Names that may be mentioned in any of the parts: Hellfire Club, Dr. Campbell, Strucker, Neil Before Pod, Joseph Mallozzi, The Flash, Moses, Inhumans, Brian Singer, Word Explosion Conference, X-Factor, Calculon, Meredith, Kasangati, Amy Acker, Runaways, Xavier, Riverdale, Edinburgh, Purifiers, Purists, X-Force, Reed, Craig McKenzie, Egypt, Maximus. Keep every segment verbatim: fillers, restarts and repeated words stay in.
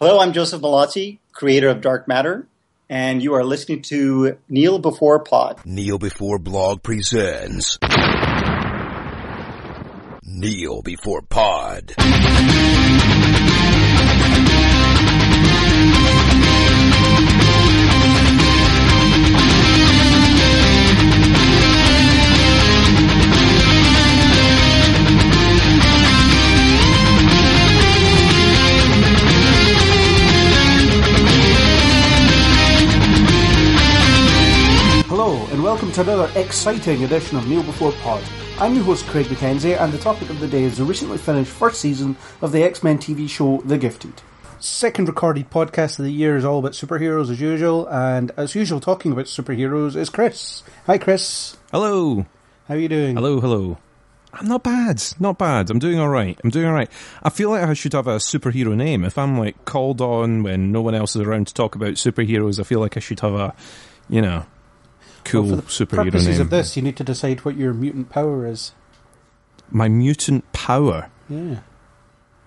Hello, I'm Joseph Mallozzi, creator of Dark Matter, and you are listening to Neil Before Pod. Neil Before Blog presents Neil Before Pod. Welcome to another exciting edition of Neil Before Pod. I'm your host Craig McKenzie, and the topic of the day is the recently finished first season of the X-Men T V show, The Gifted. Second recorded podcast of the year is all about superheroes as usual, and as usual talking about superheroes is Chris. Hi Chris. Hello. How are you doing? Hello, hello. I'm not bad, not bad. I'm doing alright, I'm doing alright. I feel like I should have a superhero name. If I'm like called on when no one else is around to talk about superheroes, I feel like I should have a, you know... cool well, for the superhero purposes name. Of this, you need to decide what your mutant power is. My mutant power? Yeah.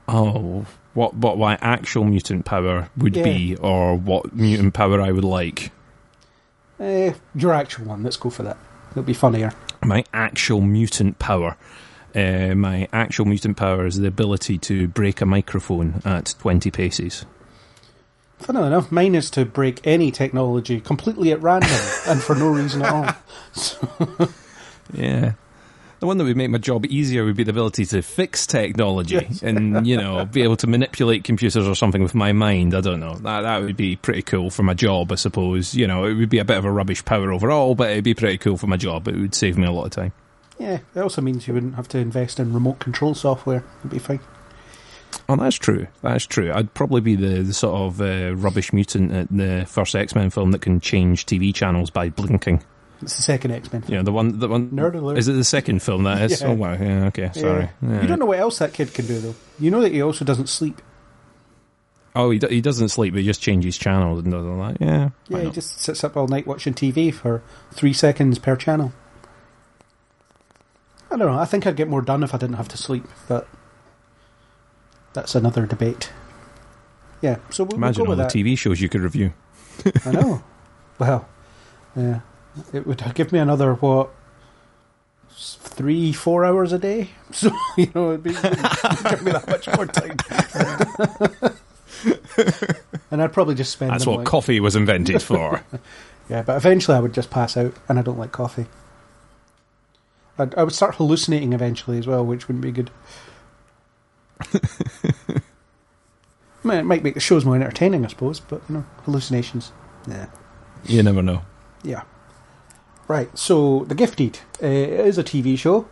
Oh, what what my actual mutant power would yeah. be, or what mutant power I would like? Eh, your actual one. Let's go for that. It'll be funnier. My actual mutant power. Uh, my actual mutant power is the ability to break a microphone at twenty paces. Funnily enough, mine is to break any technology completely at random and for no reason at all. So. Yeah. The one that would make my job easier would be the ability to fix technology yes. and, you know, be able to manipulate computers or something with my mind. I don't know. That that would be pretty cool for my job, I suppose. You know, it would be a bit of a rubbish power overall, but it'd be pretty cool for my job. It would save me a lot of time. Yeah, it also means you wouldn't have to invest in remote control software. It'd be fine. Oh, that's true. That's true. I'd probably be the, the sort of uh, rubbish mutant at the first X-Men film that can change T V channels by blinking. It's the second X-Men film. Yeah, the one... The one Nerd alert. Is it the second film, that is? Yeah. Oh, wow. Yeah, okay. Sorry. Yeah. Yeah. You don't know what else that kid can do, though. You know that he also doesn't sleep. Oh, he, do- he doesn't sleep, but he just changes channels and does all that. Yeah. Yeah, he just sits up all night watching T V for three seconds per channel. I don't know. I think I'd get more done if I didn't have to sleep, but... that's another debate. Yeah, so we'll, imagine we'll go all with the that. T V shows you could review. I know. Well, yeah, it would give me another what three, four hours a day. So you know, it'd, be, it'd give me that much more time. And I'd probably just spend. That's them what like... coffee was invented for. Yeah, but eventually I would just pass out, and I don't like coffee. I'd, I would start hallucinating eventually as well, which wouldn't be good. It might make the shows more entertaining, I suppose, but you know, hallucinations. Yeah, you never know. Yeah, right. So, The Gifted uh, is a T V show.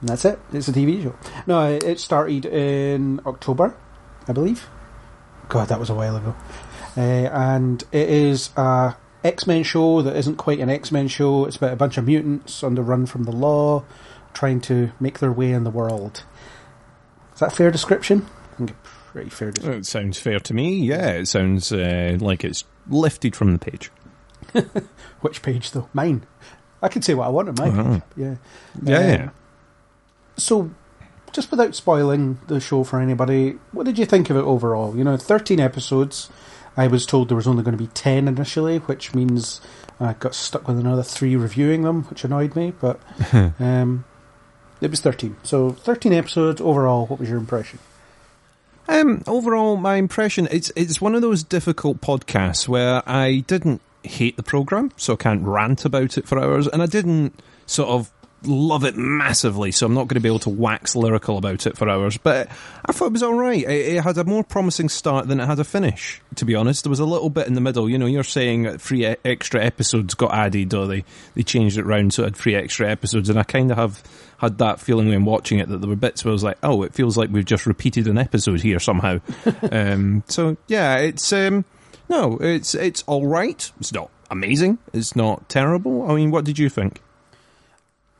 And that's it. It's a T V show. No, it started in October, I believe. God, that was a while ago. Uh, and it is a X-Men show that isn't quite an X-Men show. It's about a bunch of mutants on the run from the law, trying to make their way in the world. Is that a fair description? I think it's pretty fair description. Well, it sounds fair to me, yeah. It sounds uh, like it's lifted from the page. Which page, though? Mine. I can say what I want on my uh-huh. page. Yeah. Yeah, um, yeah. So, just without spoiling the show for anybody, what did you think of it overall? You know, thirteen episodes. I was told there was only going to be ten initially, which means I got stuck with another three reviewing them, which annoyed me, but... um, it was thirteen. So thirteen episodes overall. What was your impression? Um, overall, my impression, it's it's one of those difficult podcasts where I didn't hate the programme, so I can't rant about it for hours, and I didn't sort of love it massively, so I'm not going to be able to wax lyrical about it for hours, but I thought it was all right. It, it had a more promising start than it had a finish, to be honest. There was a little bit in the middle. You know, you're saying that three extra episodes got added, or they, they changed it round so it had three extra episodes, and I kind of have had that feeling when watching it that there were bits where I was like, oh, it feels like we've just repeated an episode here somehow. um, so, yeah, it's... Um, no, it's it's all right. It's not amazing. It's not terrible. I mean, what did you think?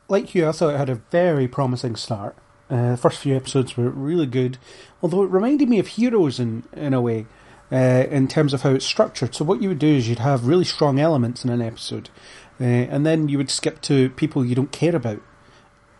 Like you, I thought it had a very promising start. Uh, the first few episodes were really good, although it reminded me of Heroes in, in a way, uh, in terms of how it's structured. So what you would do is you'd have really strong elements in an episode, uh, and then you would skip to people you don't care about,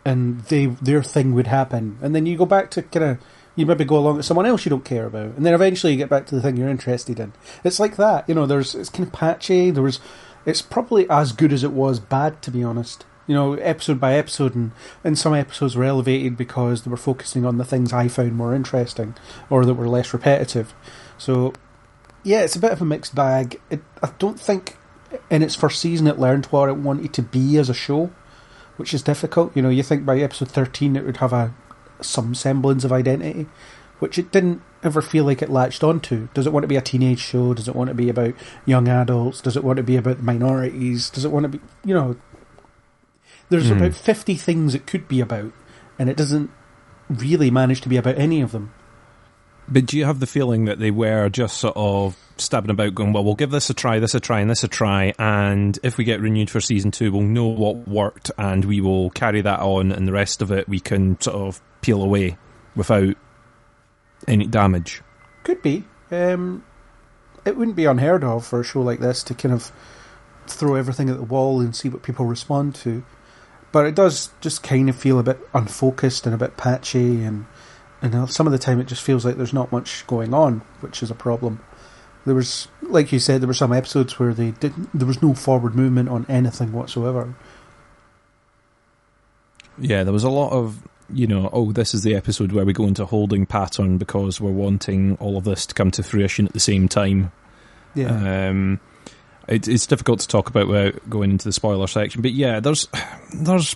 and they their thing would happen. And then you go back to kind of you maybe go along with someone else you don't care about, and then eventually you get back to the thing you're interested in. It's like that, you know. There's it's kind of patchy. There was, it's probably as good as it was bad, to be honest. You know, episode by episode, and, and some episodes were elevated because they were focusing on the things I found more interesting or that were less repetitive. So, yeah, it's a bit of a mixed bag. It, I don't think in its first season it learned what it wanted to be as a show, which is difficult. You know, you think by episode thirteen it would have a some semblance of identity, which it didn't ever feel like it latched onto. Does it want to be a teenage show? Does it want to be about young adults? Does it want to be about minorities? Does it want to be, you know, there's mm. about fifty things it could be about, and it doesn't really manage to be about any of them. But do you have the feeling that they were just sort of stabbing about going, well, we'll give this a try, this a try, and this a try, and if we get renewed for season two, we'll know what worked, and we will carry that on, and the rest of it we can sort of peel away without any damage? Could be. Um, it wouldn't be unheard of for a show like this to kind of throw everything at the wall and see what people respond to. But it does just kind of feel a bit unfocused and a bit patchy, and and some of the time it just feels like there's not much going on, which is a problem. There was, like you said, there were some episodes where they didn't. There was no forward movement on anything whatsoever. Yeah, there was a lot of, you know, oh, this is the episode where we go into holding pattern because we're wanting all of this to come to fruition at the same time. Yeah. Um, it, it's difficult to talk about without going into the spoiler section, but yeah, there's there's...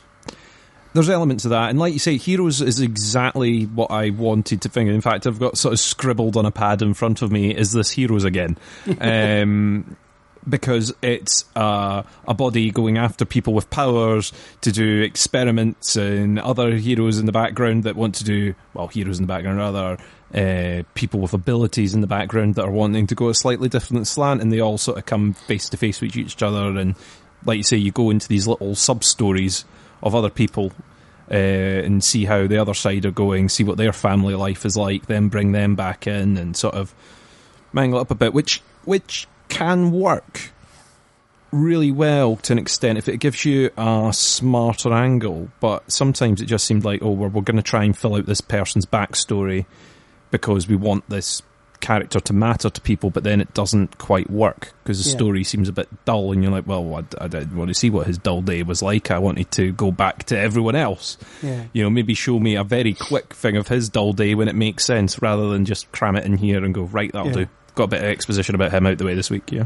There's elements of that, and like you say, Heroes is exactly what I wanted to think. In fact, I've got sort of scribbled on a pad in front of me, is this Heroes again? um, because it's uh, a body going after people with powers to do experiments, and other heroes in the background that want to do, well, heroes in the background, other uh, people with abilities in the background that are wanting to go a slightly different slant, and they all sort of come face to face with each other, and like you say, you go into these little sub-stories of other people uh, and see how the other side are going, see what their family life is like, then bring them back in and sort of mangle up a bit, which which can work really well to an extent if it gives you a smarter angle. But sometimes it just seemed like, oh, we're, we're going to try and fill out this person's backstory because we want this character to matter to people, but then it doesn't quite work because the yeah. story seems a bit dull, and you're like, well, I, I didn't want to see what his dull day was like. I wanted to go back to everyone else. Yeah. You know, maybe show me a very quick thing of his dull day when it makes sense, rather than just cram it in here and go, right, that'll yeah. do. Got a bit of exposition about him out the way this week. Yeah.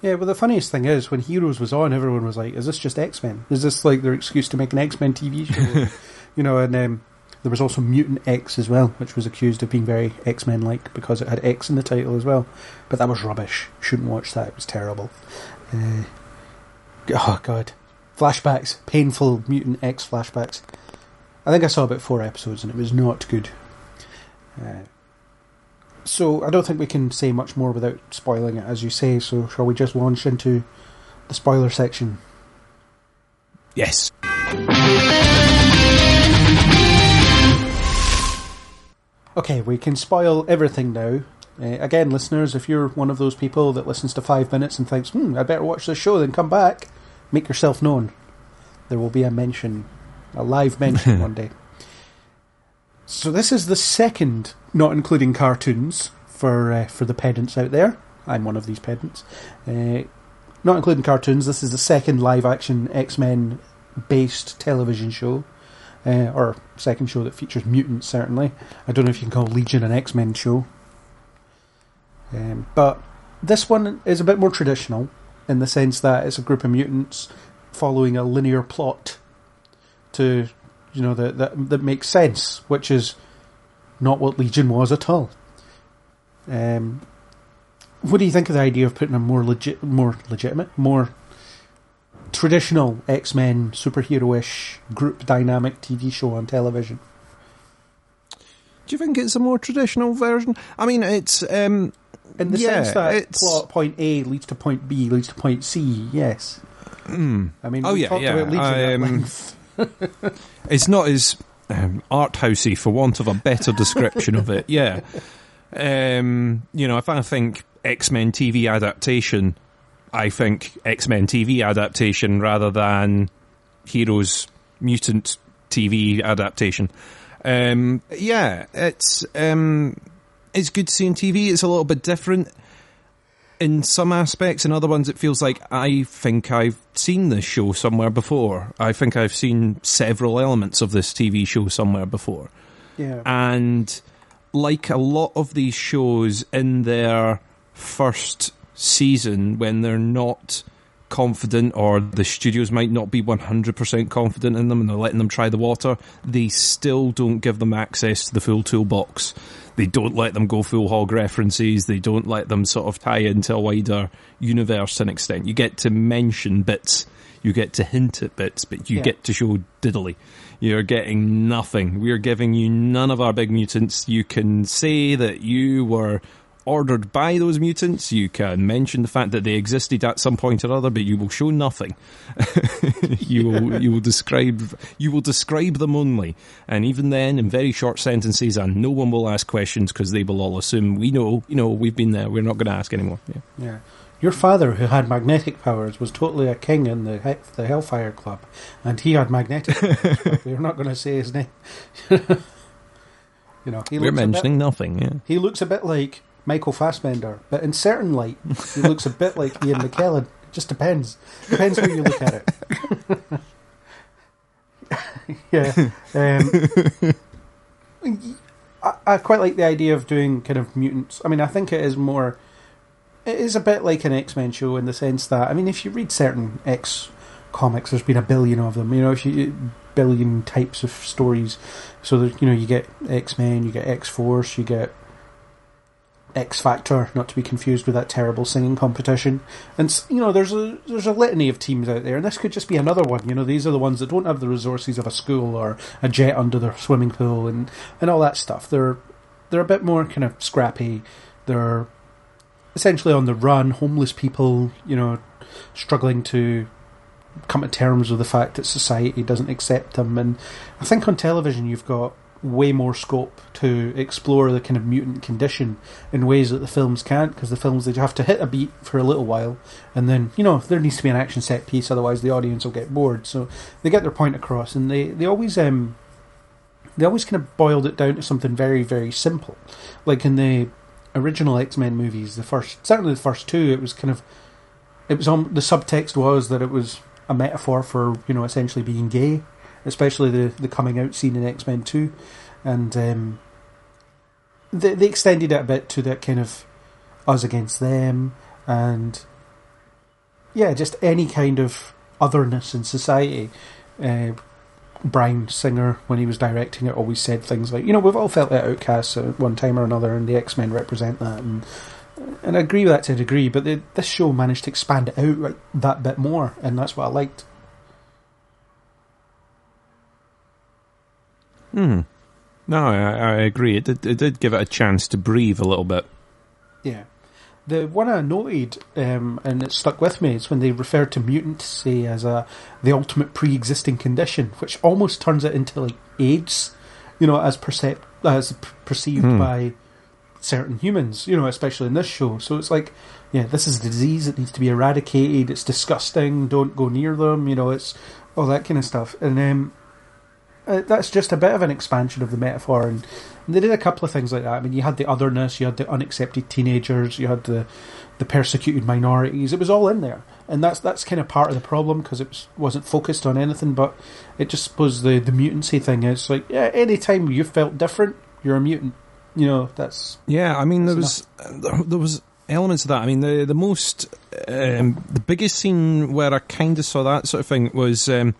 Yeah, well, the funniest thing is when Heroes was on, everyone was like, is this just X-Men? Is this like their excuse to make an X-Men T V show? You know, and um there was also Mutant X as well, which was accused of being very X-Men-like because it had X in the title as well. But that was rubbish. Shouldn't watch that. It was terrible. Uh, oh, God. Flashbacks. Painful Mutant X flashbacks. I think I saw about four episodes and it was not good. Uh, so I don't think we can say much more without spoiling it, as you say. So shall we just launch into the spoiler section? Yes. Okay, we can spoil everything now. Uh, again, listeners, if you're one of those people that listens to five minutes and thinks, hmm, I better watch this show, then come back, make yourself known. There will be a mention, a live mention one day. So this is the second, not including cartoons, for uh, for the pedants out there. I'm one of these pedants. Uh, not including cartoons, this is the second live-action X-Men-based television show. Uh, or second show that features mutants, certainly. I don't know if you can call Legion an X-Men show. Um, but this one is a bit more traditional in the sense that it's a group of mutants following a linear plot to, you know, that that, that makes sense, which is not what Legion was at all. Um, what do you think of the idea of putting a more legit, more legitimate, more traditional X-Men superhero-ish group dynamic T V show on television? Do you think it's a more traditional version? I mean, it's um, in the yeah, sense that it's plot point A leads to point B leads to point C. Yes. Mm. I mean, oh, we yeah, talked yeah. about Legion I, um, it's not as um, art housey, for want of a better description of it. Yeah. Um, you know, if I think X-Men T V adaptation, I think X-Men T V adaptation rather than Heroes Mutant T V adaptation. Um, yeah, it's um, it's good seeing T V. It's a little bit different in some aspects. In other ones, it feels like I think I've seen this show somewhere before. I think I've seen several elements of this T V show somewhere before. Yeah. And like a lot of these shows in their first season, when they're not confident, or the studios might not be one hundred percent confident in them and they're letting them try the water, they still don't give them access to the full toolbox. They don't let them go full hog references. They don't let them sort of tie into a wider universe to an extent. You get to mention bits, you get to hint at bits, but you yeah. get to show diddly. You're getting nothing. We're giving you none of our big mutants. You can say that you were ordered by those mutants. You can mention the fact that they existed at some point or other, but you will show nothing. you yeah. will you will describe you will describe them only, and even then in very short sentences, and no one will ask questions because they will all assume we know. You know, we've been there. We're not going to ask anymore. Yeah. yeah. Your father, who had magnetic powers, was totally a king in the he- the Hellfire Club, and he had magnetic powers, but we're not going to say his name. You know, he we're mentioning bit, nothing. Yeah. He looks a bit like Michael Fassbender, but in certain light, he looks a bit like Ian McKellen. It just depends. Depends where you look at it. yeah. Um, I, I quite like the idea of doing kind of mutants. I mean, I think it is more... It is a bit like an X-Men show in the sense that, I mean, if you read certain X comics, there's been a billion of them, you know, if you billion types of stories. So, there, you know, you get X-Men, you get X-Force, you get X-Factor, not to be confused with that terrible singing competition. And, you know, there's a there's a litany of teams out there, and this could just be another one. You know, these are the ones that don't have the resources of a school or a jet under their swimming pool and, and all that stuff. They're they're a bit more kind of scrappy. They're essentially on the run, homeless people, you know, struggling to come to terms with the fact that society doesn't accept them. And I think on television you've got way more scope to explore the kind of mutant condition in ways that the films can't, because the films, they have to hit a beat for a little while, and then, you know, there needs to be an action set piece, otherwise the audience will get bored. So they get their point across, and they, they always um they always kind of boiled it down to something very, very simple. Like in the original X-Men movies, the first, certainly the first two, it was kind of, it was on, the subtext was that it was a metaphor for, you know, essentially being gay, especially the, the coming out scene in X-Men two, and um, they they extended it a bit to that kind of us against them, and yeah, just any kind of otherness in society. Uh, Brian Singer, when he was directing it, always said things like, you know, we've all felt that outcasts at one time or another, and the X-Men represent that, and and I agree with that to a degree, but they, this show managed to expand it out like that bit more, and that's what I liked. Hmm. No, I, I agree. It did, it did give it a chance to breathe a little bit. Yeah. The one I noted, um, and it stuck with me, is when they referred to mutancy as a the ultimate pre-existing condition, which almost turns it into like AIDS, you know, as percep- as perceived mm. by certain humans, you know, especially in this show. So it's like, yeah, this is a disease that needs to be eradicated. It's disgusting. Don't go near them. You know, it's all that kind of stuff. And um, uh, that's just a bit of an expansion of the metaphor. And And they did a couple of things like that. I mean, you had the otherness, you had the unaccepted teenagers, you had the, the persecuted minorities. It was all in there. And that's that's kind of part of the problem, because it was, wasn't focused on anything, but it just was the, the mutancy thing. It's like, yeah, any time you felt different, you're a mutant. You know, that's... Yeah, I mean, there was enough. There was elements of that. I mean, the, the most... Um, the biggest scene where I kind of saw that sort of thing was... Um,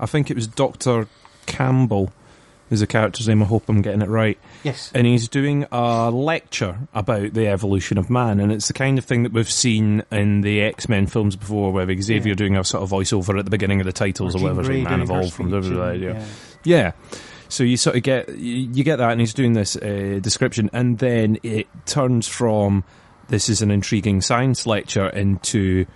I think it was Doctor Campbell is the character's name, I hope I'm getting it right. Yes. And he's doing a lecture about the evolution of man, and it's the kind of thing that we've seen in the X-Men films before, where Xavier yeah. doing a sort of voiceover at the beginning of the titles or, or whatever, like, man evolved from... Blah, blah, blah, yeah. yeah. yeah. So you sort of get, you get that, and he's doing this uh, description, and then it turns from, this is an intriguing science lecture, into,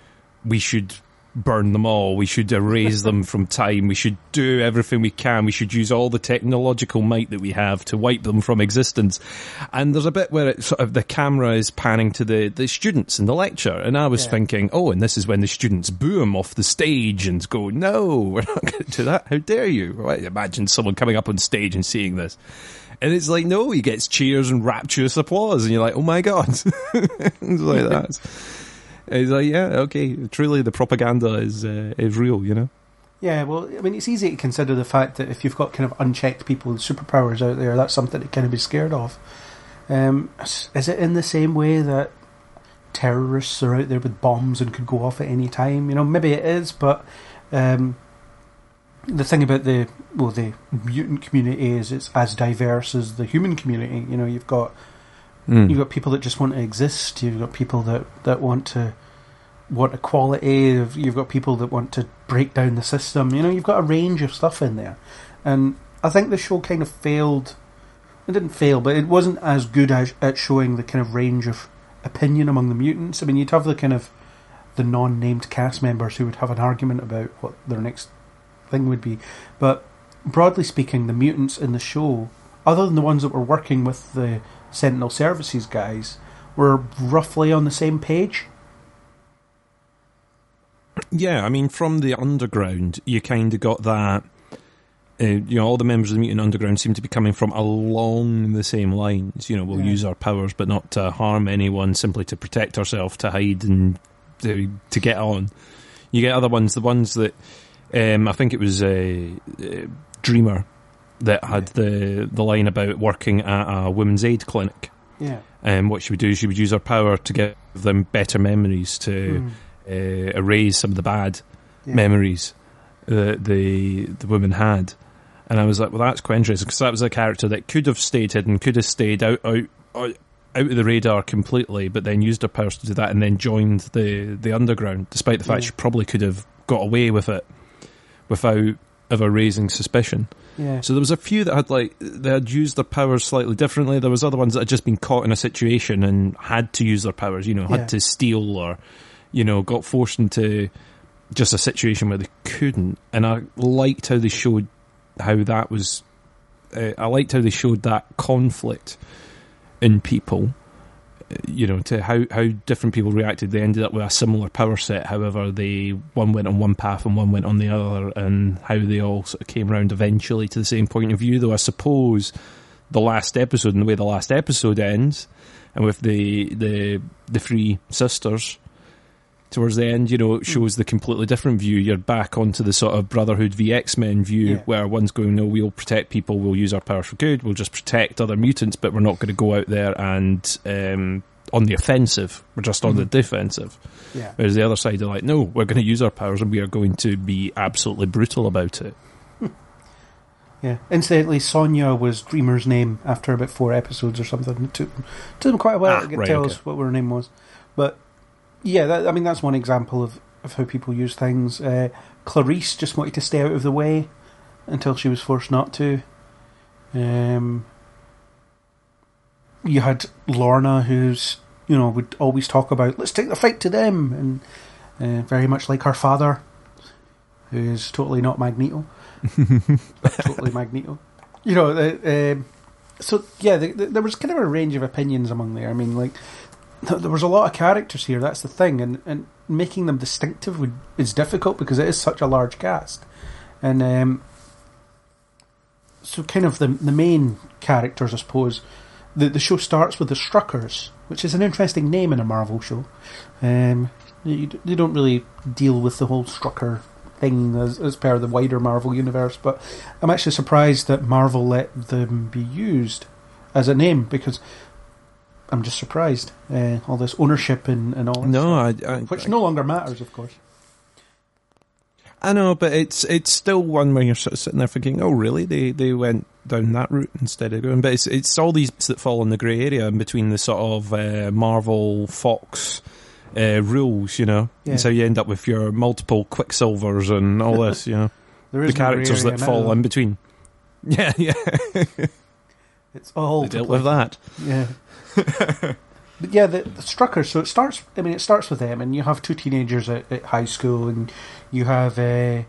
we should burn them all. We should erase them from time. We should do everything we can. We should use all the technological might that we have to wipe them from existence. And there's a bit where it sort of the camera is panning to the, the students in the lecture. And I was yeah. thinking, oh, and this is when the students boom off the stage and go, no, we're not going to do that. How dare you? Well, imagine someone coming up on stage and seeing this. And it's like, no, he gets cheers and rapturous applause. And you're like, oh, my God. It's like that. And he's like, yeah, okay, truly the propaganda is uh, is real, you know? Yeah, well, I mean, it's easy to consider the fact that if you've got kind of unchecked people with superpowers out there, that's something to kind of be scared of. Um, is it in the same way that terrorists are out there with bombs and could go off at any time? You know, maybe it is, but... Um, the thing about the well, the mutant community is it's as diverse as the human community. You know, you've got mm. you've got people that just want to exist. You've got people that, that want to want equality. You've got people that want to break down the system. You know, you've got a range of stuff in there. And I think the show kind of failed. It didn't fail, but it wasn't as good as, at showing the kind of range of opinion among the mutants. I mean, you'd have the kind of the non-named cast members who would have an argument about what their next thing would be, but broadly speaking, the mutants in the show, other than the ones that were working with the Sentinel Services guys, were roughly on the same page. Yeah, I mean, from the underground, you kind of got that. Uh, you know, all the members of the Mutant Underground seem to be coming from along the same lines. You know, we'll yeah. use our powers, but not to harm anyone, simply to protect ourselves, to hide, and to, to get on. You get other ones, the ones that. Um, I think it was uh, uh, Dreamer that had the the line about working at a women's aid clinic. Yeah. And um, what she would do is she would use her power to give them better memories, to mm. uh, erase some of the bad yeah. memories that the, the woman had. And I was like, well, that's quite interesting, because that was a character that could have stayed hidden, could have stayed out, out, out, out of the radar completely, but then used her powers to do that and then joined the, the underground, despite the fact yeah. she probably could have got away with it without ever raising suspicion. Yeah. So there was a few that had like they had used their powers slightly differently. There was other ones that had just been caught in a situation and had to use their powers, you know, had yeah. to steal, or, you know, got forced into just a situation where they couldn't. And I liked how they showed how that was... Uh, I liked how they showed that conflict in people, you know, to how, how different people reacted. They ended up with a similar power set, however, they one went on one path and one went on the other, and how they all sort of came around eventually to the same point of view. Though I suppose the last episode, and the way the last episode ends, and with the the the three sisters towards the end, you know, it shows the completely different view. You're back onto the sort of Brotherhood v X-Men view, yeah. where one's going, no, we'll protect people, we'll use our powers for good, we'll just protect other mutants, but we're not going to go out there and um, on the offensive, we're just on mm-hmm. the defensive. Yeah. Whereas the other side are like, no, we're going to use our powers and we are going to be absolutely brutal about it. Yeah. Incidentally, Sonya was Dreamer's name after about four episodes or something. It took, took them quite a while ah, to get right, tell okay. us what her name was. But yeah, that, I mean, that's one example of, of how people use things. Uh, Clarice just wanted to stay out of the way until she was forced not to. Um, you had Lorna, who's, you know, would always talk about, let's take the fight to them, and uh, very much like her father, who's totally not Magneto. Totally Magneto. You know, uh, uh, so yeah, the, the, there was kind of a range of opinions among there. I mean, like... there was a lot of characters here, that's the thing, and, and making them distinctive would, is difficult because it is such a large cast. And um, so kind of the the main characters, I suppose, the, the show starts with the Struckers, which is an interesting name in a Marvel show. Um, you, you don't really deal with the whole Strucker thing as, as per the wider Marvel universe, but I'm actually surprised that Marvel let them be used as a name, because... I'm just surprised. Uh, all this ownership and, and all. No, I, I, which I, no longer matters, of course. I know, but it's it's still one where you're sort of sitting there thinking, "Oh, really? They they went down that route instead of going." But it's it's all these bits that fall in the grey area in between the sort of uh, Marvel, Fox uh, rules, you know. Yeah. And so you end up with your multiple Quicksilvers and all this, you know. There is the characters that fall in between. Yeah, yeah. It's all they dealt with that. Yeah. But yeah, the, the Strucker. So it starts. I mean, it starts with them, and you have two teenagers at, at high school, and you have uh,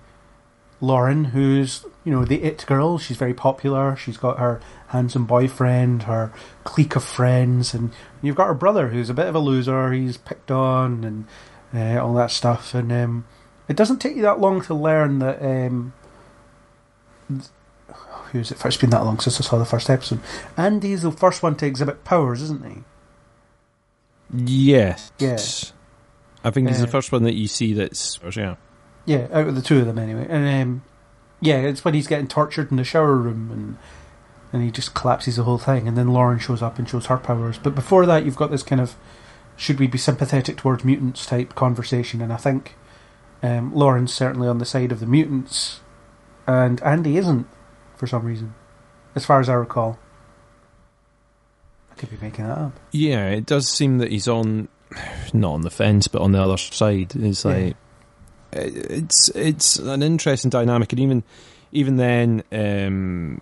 Lauren, who's you know the it girl. She's very popular. She's got her handsome boyfriend, her clique of friends, and you've got her brother, who's a bit of a loser. He's picked on and uh, all that stuff. And um, it doesn't take you that long to learn that. Um, th- Who's it? It's been that long since I saw the first episode. Andy's the first one to exhibit powers, isn't he? Yes. Yes. I think he's uh, the first one that you see that's... Yeah, yeah, out of the two of them anyway. And um, yeah, it's when he's getting tortured in the shower room and and he just collapses the whole thing. And then Lauren shows up and shows her powers. But before that, you've got this kind of should we be sympathetic towards mutants type conversation. And I think um, Lauren's certainly on the side of the mutants and Andy isn't. For some reason, as far as I recall. I could be making that up. Yeah, it does seem that he's on, not on the fence, but on the other side. It's like, yeah. it's it's an interesting dynamic, and even even then, um,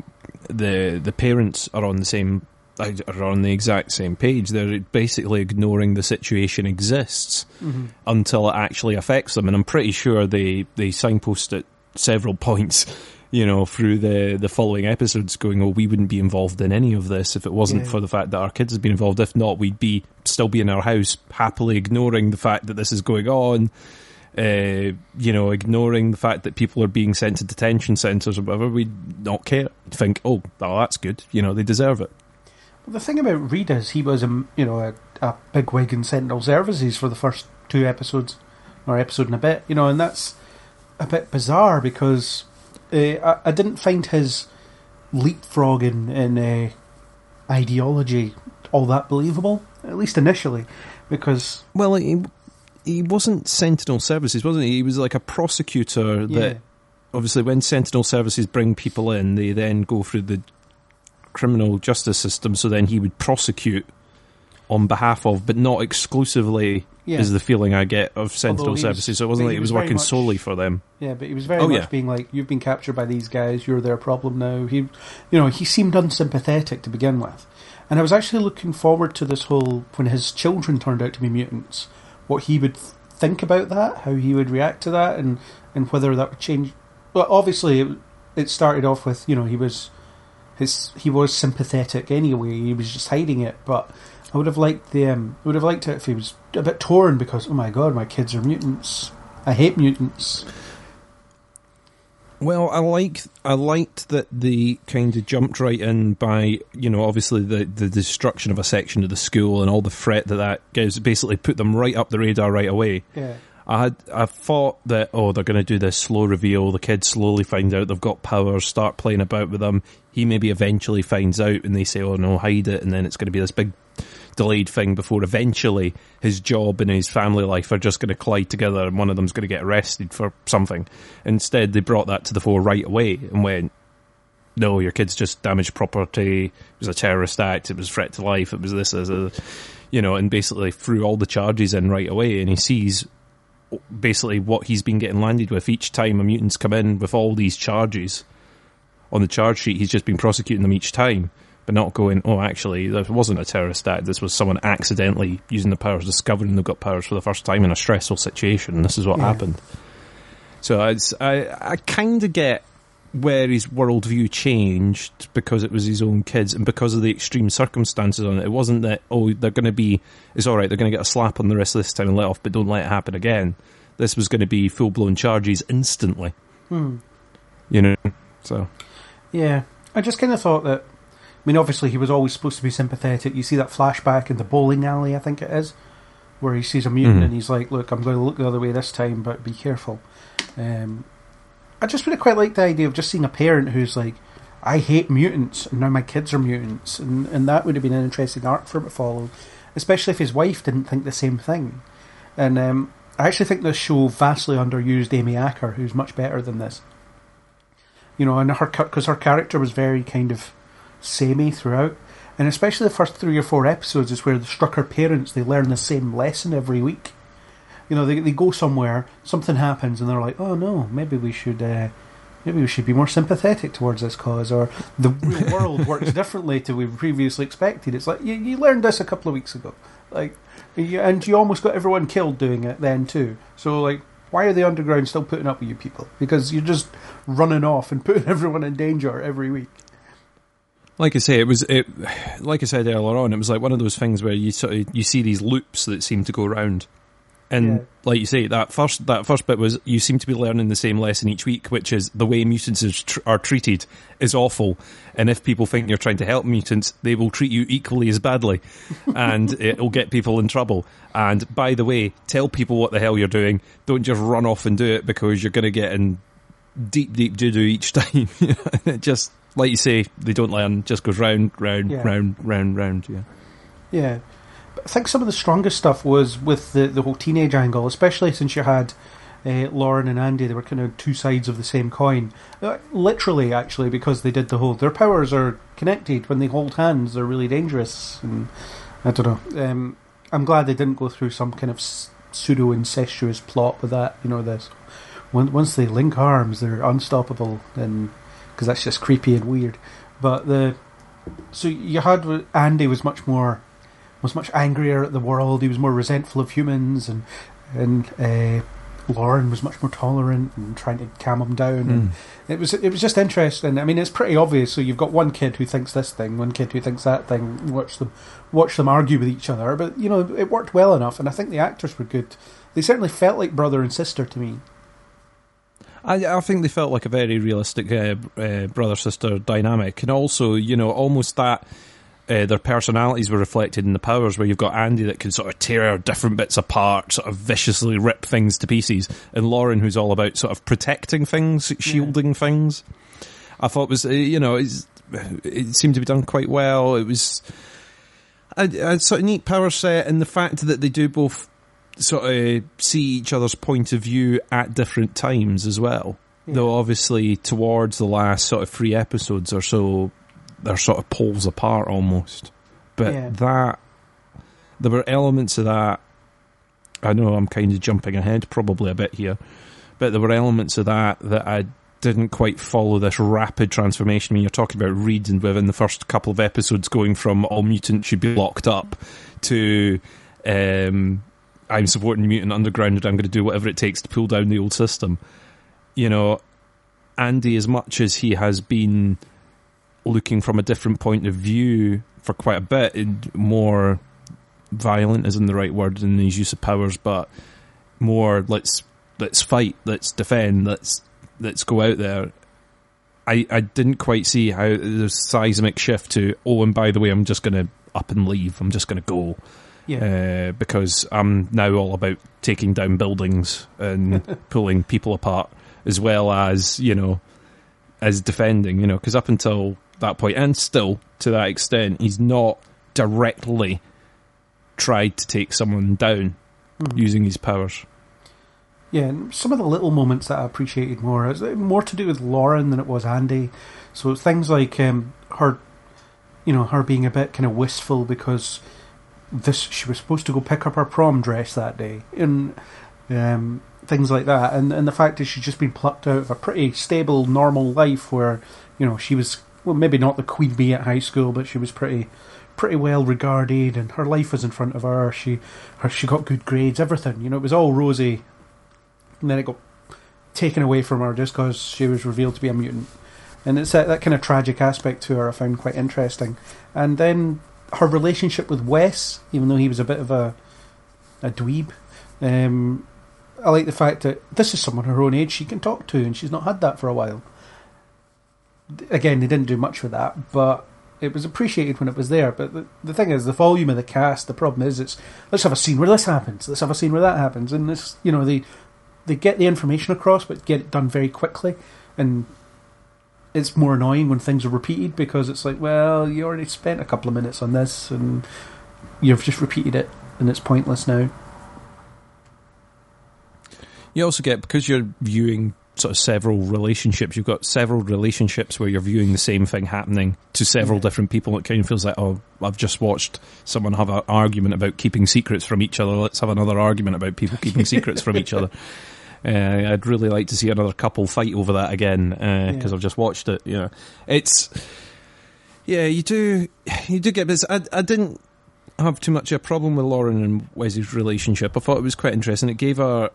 the the parents are on the same are on the exact same page. They're basically ignoring the situation exists mm-hmm. until it actually affects them, and I'm pretty sure they they signpost at several points. You know, through the, the following episodes going, oh, we wouldn't be involved in any of this if it wasn't yeah. for the fact that our kids had been involved. If not, we'd be still be in our house happily ignoring the fact that this is going on, uh, you know, ignoring the fact that people are being sent to detention centres or whatever. We'd not care. We'd think, oh, oh, that's good. You know, they deserve it. Well, the thing about Reed is he was, a, you know, a, a bigwig in Sentinel Services for the first two episodes, or episode and a bit, you know, and that's a bit bizarre because... Uh, I, I didn't find his leapfrogging in uh, ideology all that believable, at least initially, because... Well, he, he wasn't Sentinel Services, wasn't he? He was like a prosecutor yeah. that... Obviously, when Sentinel Services bring people in, they then go through the criminal justice system, so then he would prosecute on behalf of, but not exclusively... Yeah. Is the feeling I get of Sentinel Services. Was, so it wasn't like he was, was working much, solely for them. Yeah, but he was very oh, much yeah. being like, you've been captured by these guys, you're their problem now. He, you know, he seemed unsympathetic to begin with. And I was actually looking forward to this whole, when his children turned out to be mutants, what he would think about that, how he would react to that, and, and whether that would change. Well, obviously, it, it started off with, you know, he was his he was sympathetic anyway, he was just hiding it, but... I would have liked the. Um, I would have liked it if he was a bit torn because, oh my god, my kids are mutants. I hate mutants. Well, I like. I liked that they kind of jumped right in by, you know, obviously the, the destruction of a section of the school and all the threat that that gives. Basically, put them right up the radar right away. Yeah. I had. I thought that oh, they're going to do this slow reveal. The kids slowly find out they've got powers. Start playing about with them. He maybe eventually finds out, and they say, "Oh no, hide it!" And then it's going to be this big. Delayed thing before eventually his job and his family life are just going to collide together and one of them's going to get arrested for something. Instead, they brought that to the fore right away and went, no, your kid's just damaged property, it was a terrorist act, it was a threat to life, it was this, this, this, you know, and basically threw all the charges in right away and he sees basically what he's been getting landed with each time a mutant's come in with all these charges. On the charge sheet, he's just been prosecuting them each time. But not going, oh, actually, this wasn't a terrorist act. This was someone accidentally using the powers, discovering they've got powers for the first time in a stressful situation. This is what yeah. happened. So it's, I I kind of get where his worldview changed because it was his own kids and because of the extreme circumstances on it. It wasn't that, oh, they're going to be, it's all right, they're going to get a slap on the wrist this time and let off, but don't let it happen again. This was going to be full-blown charges instantly. Hmm. You know, so. Yeah, I just kind of thought that, I mean, obviously, he was always supposed to be sympathetic. You see that flashback in the bowling alley, I think it is, where he sees a mutant mm-hmm. and he's like, look, I'm going to look the other way this time, but be careful. Um, I just would have quite liked the idea of just seeing a parent who's like, I hate mutants, and now my kids are mutants. And, and that would have been an interesting arc for him to follow, especially if his wife didn't think the same thing. And um, I actually think this show vastly underused Amy Acker, who's much better than this. You know, and her because her character was very kind of... samey throughout, and especially the first three or four episodes is where the Strucker parents, they learn the same lesson every week. You know, they they go somewhere, something happens, and they're like, oh no, maybe we should uh, maybe we should be more sympathetic towards this cause, or the real world works differently to we previously expected. It's like, you, you learned this a couple of weeks ago, Like, and you almost got everyone killed doing it then too. So like, why are the underground still putting up with you people? Because you're just running off and putting everyone in danger every week. Like I say, it was it. Like I said earlier on, it was like one of those things where you sort of you see these loops that seem to go round, and yeah. like you say, that first that first bit was you seem to be learning the same lesson each week, which is the way mutants is tr- are treated is awful, and if people think you're trying to help mutants, they will treat you equally as badly, and it'll get people in trouble. And by the way, tell people what the hell you're doing. Don't just run off and do it because you're going to get in deep, deep doo doo each time. It just. Like you say, they don't learn, just goes round, round, yeah. round, round, round, yeah. Yeah. But I think some of the strongest stuff was with the, the whole teenage angle, especially since you had uh, Lauren and Andy, they were kind of two sides of the same coin. Uh, literally, actually, because they did the whole, their powers are connected, when they hold hands, they're really dangerous, and I don't know. Um, I'm glad they didn't go through some kind of pseudo-incestuous plot with that, you know, this. Once they link arms, they're unstoppable, and... because that's just creepy and weird. But the so you had Andy was much more was much angrier at the world. He was more resentful of humans, and and uh, Lauren was much more tolerant and trying to calm him down. Mm. And it was it was just interesting. I mean, it's pretty obvious. So you've got one kid who thinks this thing, one kid who thinks that thing. Watch them watch them argue with each other. But you know, it worked well enough, and I think the actors were good. They certainly felt like brother and sister to me. I, I think they felt like a very realistic uh, uh, brother-sister dynamic. And also, you know, almost that uh, their personalities were reflected in the powers, where you've got Andy that can sort of tear different bits apart, sort of viciously rip things to pieces, and Lauren, who's all about sort of protecting things, shielding yeah. things. I thought it was, you know, it's, it seemed to be done quite well. It was a, a sort of neat power set, and the fact that they do both sort of see each other's point of view at different times as well. Yeah. Though obviously towards the last sort of three episodes or so, they're sort of poles apart almost. But yeah. that, there were elements of that, I know I'm kind of jumping ahead probably a bit here, but there were elements of that that I didn't quite follow this rapid transformation. I mean, you're talking about Reed and within the first couple of episodes going from all mutants should be locked up to... um I'm supporting Mutant Underground and I'm going to do whatever it takes to pull down the old system. You know, Andy, as much as he has been looking from a different point of view for quite a bit, and more violent isn't the right word in his use of powers, but more let's let's fight, let's defend, let's let's go out there. I, I didn't quite see how the seismic shift to, oh, and by the way, I'm just going to up and leave. I'm just going to go. Yeah. Uh, because I'm now all about taking down buildings and pulling people apart, as well as, you know, as defending, you know, because up until that point, and still to that extent, he's not directly tried to take someone down mm-hmm. using his powers. Yeah, and some of the little moments that I appreciated more, it was more to do with Lauren than it was Andy. So things like um, her, you know, her being a bit kind of wistful because... This she was supposed to go pick up her prom dress that day, and um, things like that. And and the fact that she's just been plucked out of a pretty stable, normal life where, you know, she was, well, maybe not the queen bee at high school, but she was pretty pretty well regarded, and her life was in front of her. She her, she got good grades, everything. You know, it was all rosy. And then it got taken away from her just because she was revealed to be a mutant. And it's that, that kind of tragic aspect to her I found quite interesting. And then... her relationship with Wes, even though he was a bit of a a dweeb, um, I like the fact that this is someone her own age she can talk to, and she's not had that for a while. Again, they didn't do much with that, but it was appreciated when it was there. But the, the thing is, the volume of the cast, the problem is, it's let's have a scene where this happens, let's have a scene where that happens, and this, you know, they they get the information across, but get it done very quickly, and. It's more annoying when things are repeated because it's like, well, you already spent a couple of minutes on this and you've just repeated it and it's pointless now. You also get, because you're viewing sort of several relationships, you've got several relationships where you're viewing the same thing happening to several yeah. different people. It kind of feels like, oh, I've just watched someone have an argument about keeping secrets from each other. Let's have another argument about people keeping secrets from each other. Uh, I'd really like to see another couple fight over that again because uh, yeah. I've just watched it. You know, it's yeah, you do, you do get this. I, I didn't. have too much of a problem with Lauren and Wes's relationship. I thought it was quite interesting. It gave her,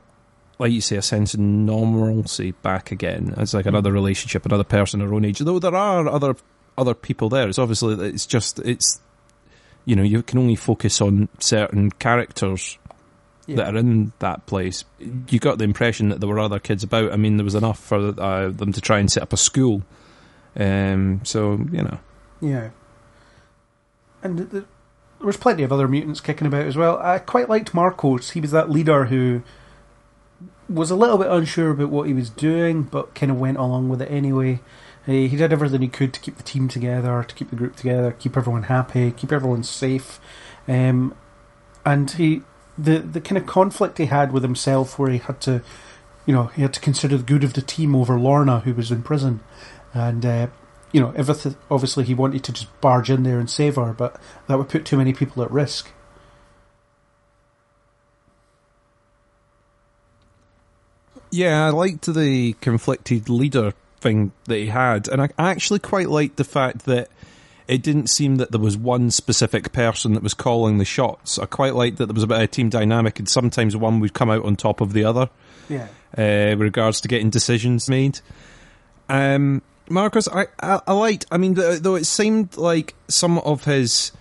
like you say, a sense of normalcy back again. It's like another relationship, another person her own age. Though there are other other people there. It's obviously, it's just, it's, you know, you can only focus on certain characters yeah. that are in that place. You got the impression that there were other kids about. I mean, there was enough for uh, them to try and set up a school. Um, so, you know. Yeah. And there was plenty of other mutants kicking about as well. I quite liked Marcos. He was that leader who was a little bit unsure about what he was doing, but kind of went along with it anyway. He did everything he could to keep the team together, to keep the group together, keep everyone happy, keep everyone safe. Um, and he the the kind of conflict he had with himself, where he had to, you know, he had to consider the good of the team over Lorna, who was in prison. And, uh, you know, everything, obviously he wanted to just barge in there and save her, but that would put too many people at risk. Yeah, I liked the conflicted leader thing that he had, and I actually quite liked the fact that it didn't seem that there was one specific person that was calling the shots. I quite liked that there was a bit of a team dynamic, and sometimes one would come out on top of the other. Yeah, uh, with regards to getting decisions made. Um, Marcos, I, I, I liked. I mean, though it seemed like some of his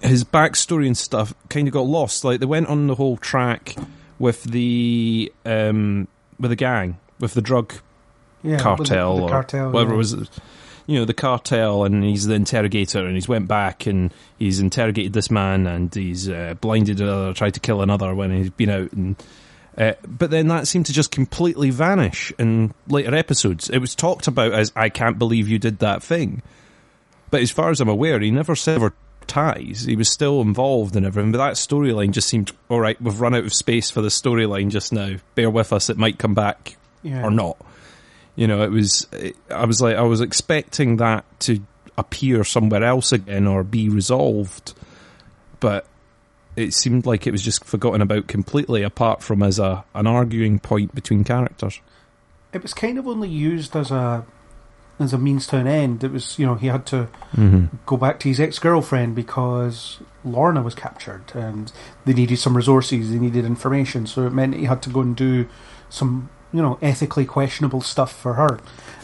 his backstory and stuff kind of got lost. Like they went on the whole track with the um, with the gang, with the drug. Yeah, cartel, the, the cartel or whatever yeah. it was, you know, the cartel, and he's the interrogator, and he's went back and he's interrogated this man, and he's uh, blinded another, tried to kill another when he's been out, and uh, but then that seemed to just completely vanish in later episodes. It was talked about as, I can't believe you did that thing, but as far as I'm aware, he never severed ties. He was still involved in everything, but that storyline just seemed, all right, we've run out of space for the storyline just now, bear with us, it might come back yeah. or not. You know, it was. It, I was like, I was expecting that to appear somewhere else again or be resolved, but it seemed like it was just forgotten about completely. Apart from as a an arguing point between characters, it was kind of only used as a as a means to an end. It was, you know, he had to mm-hmm. go back to his ex-girlfriend because Lorna was captured, and they needed some resources, they needed information, so it meant he had to go and do some, you know, ethically questionable stuff for her.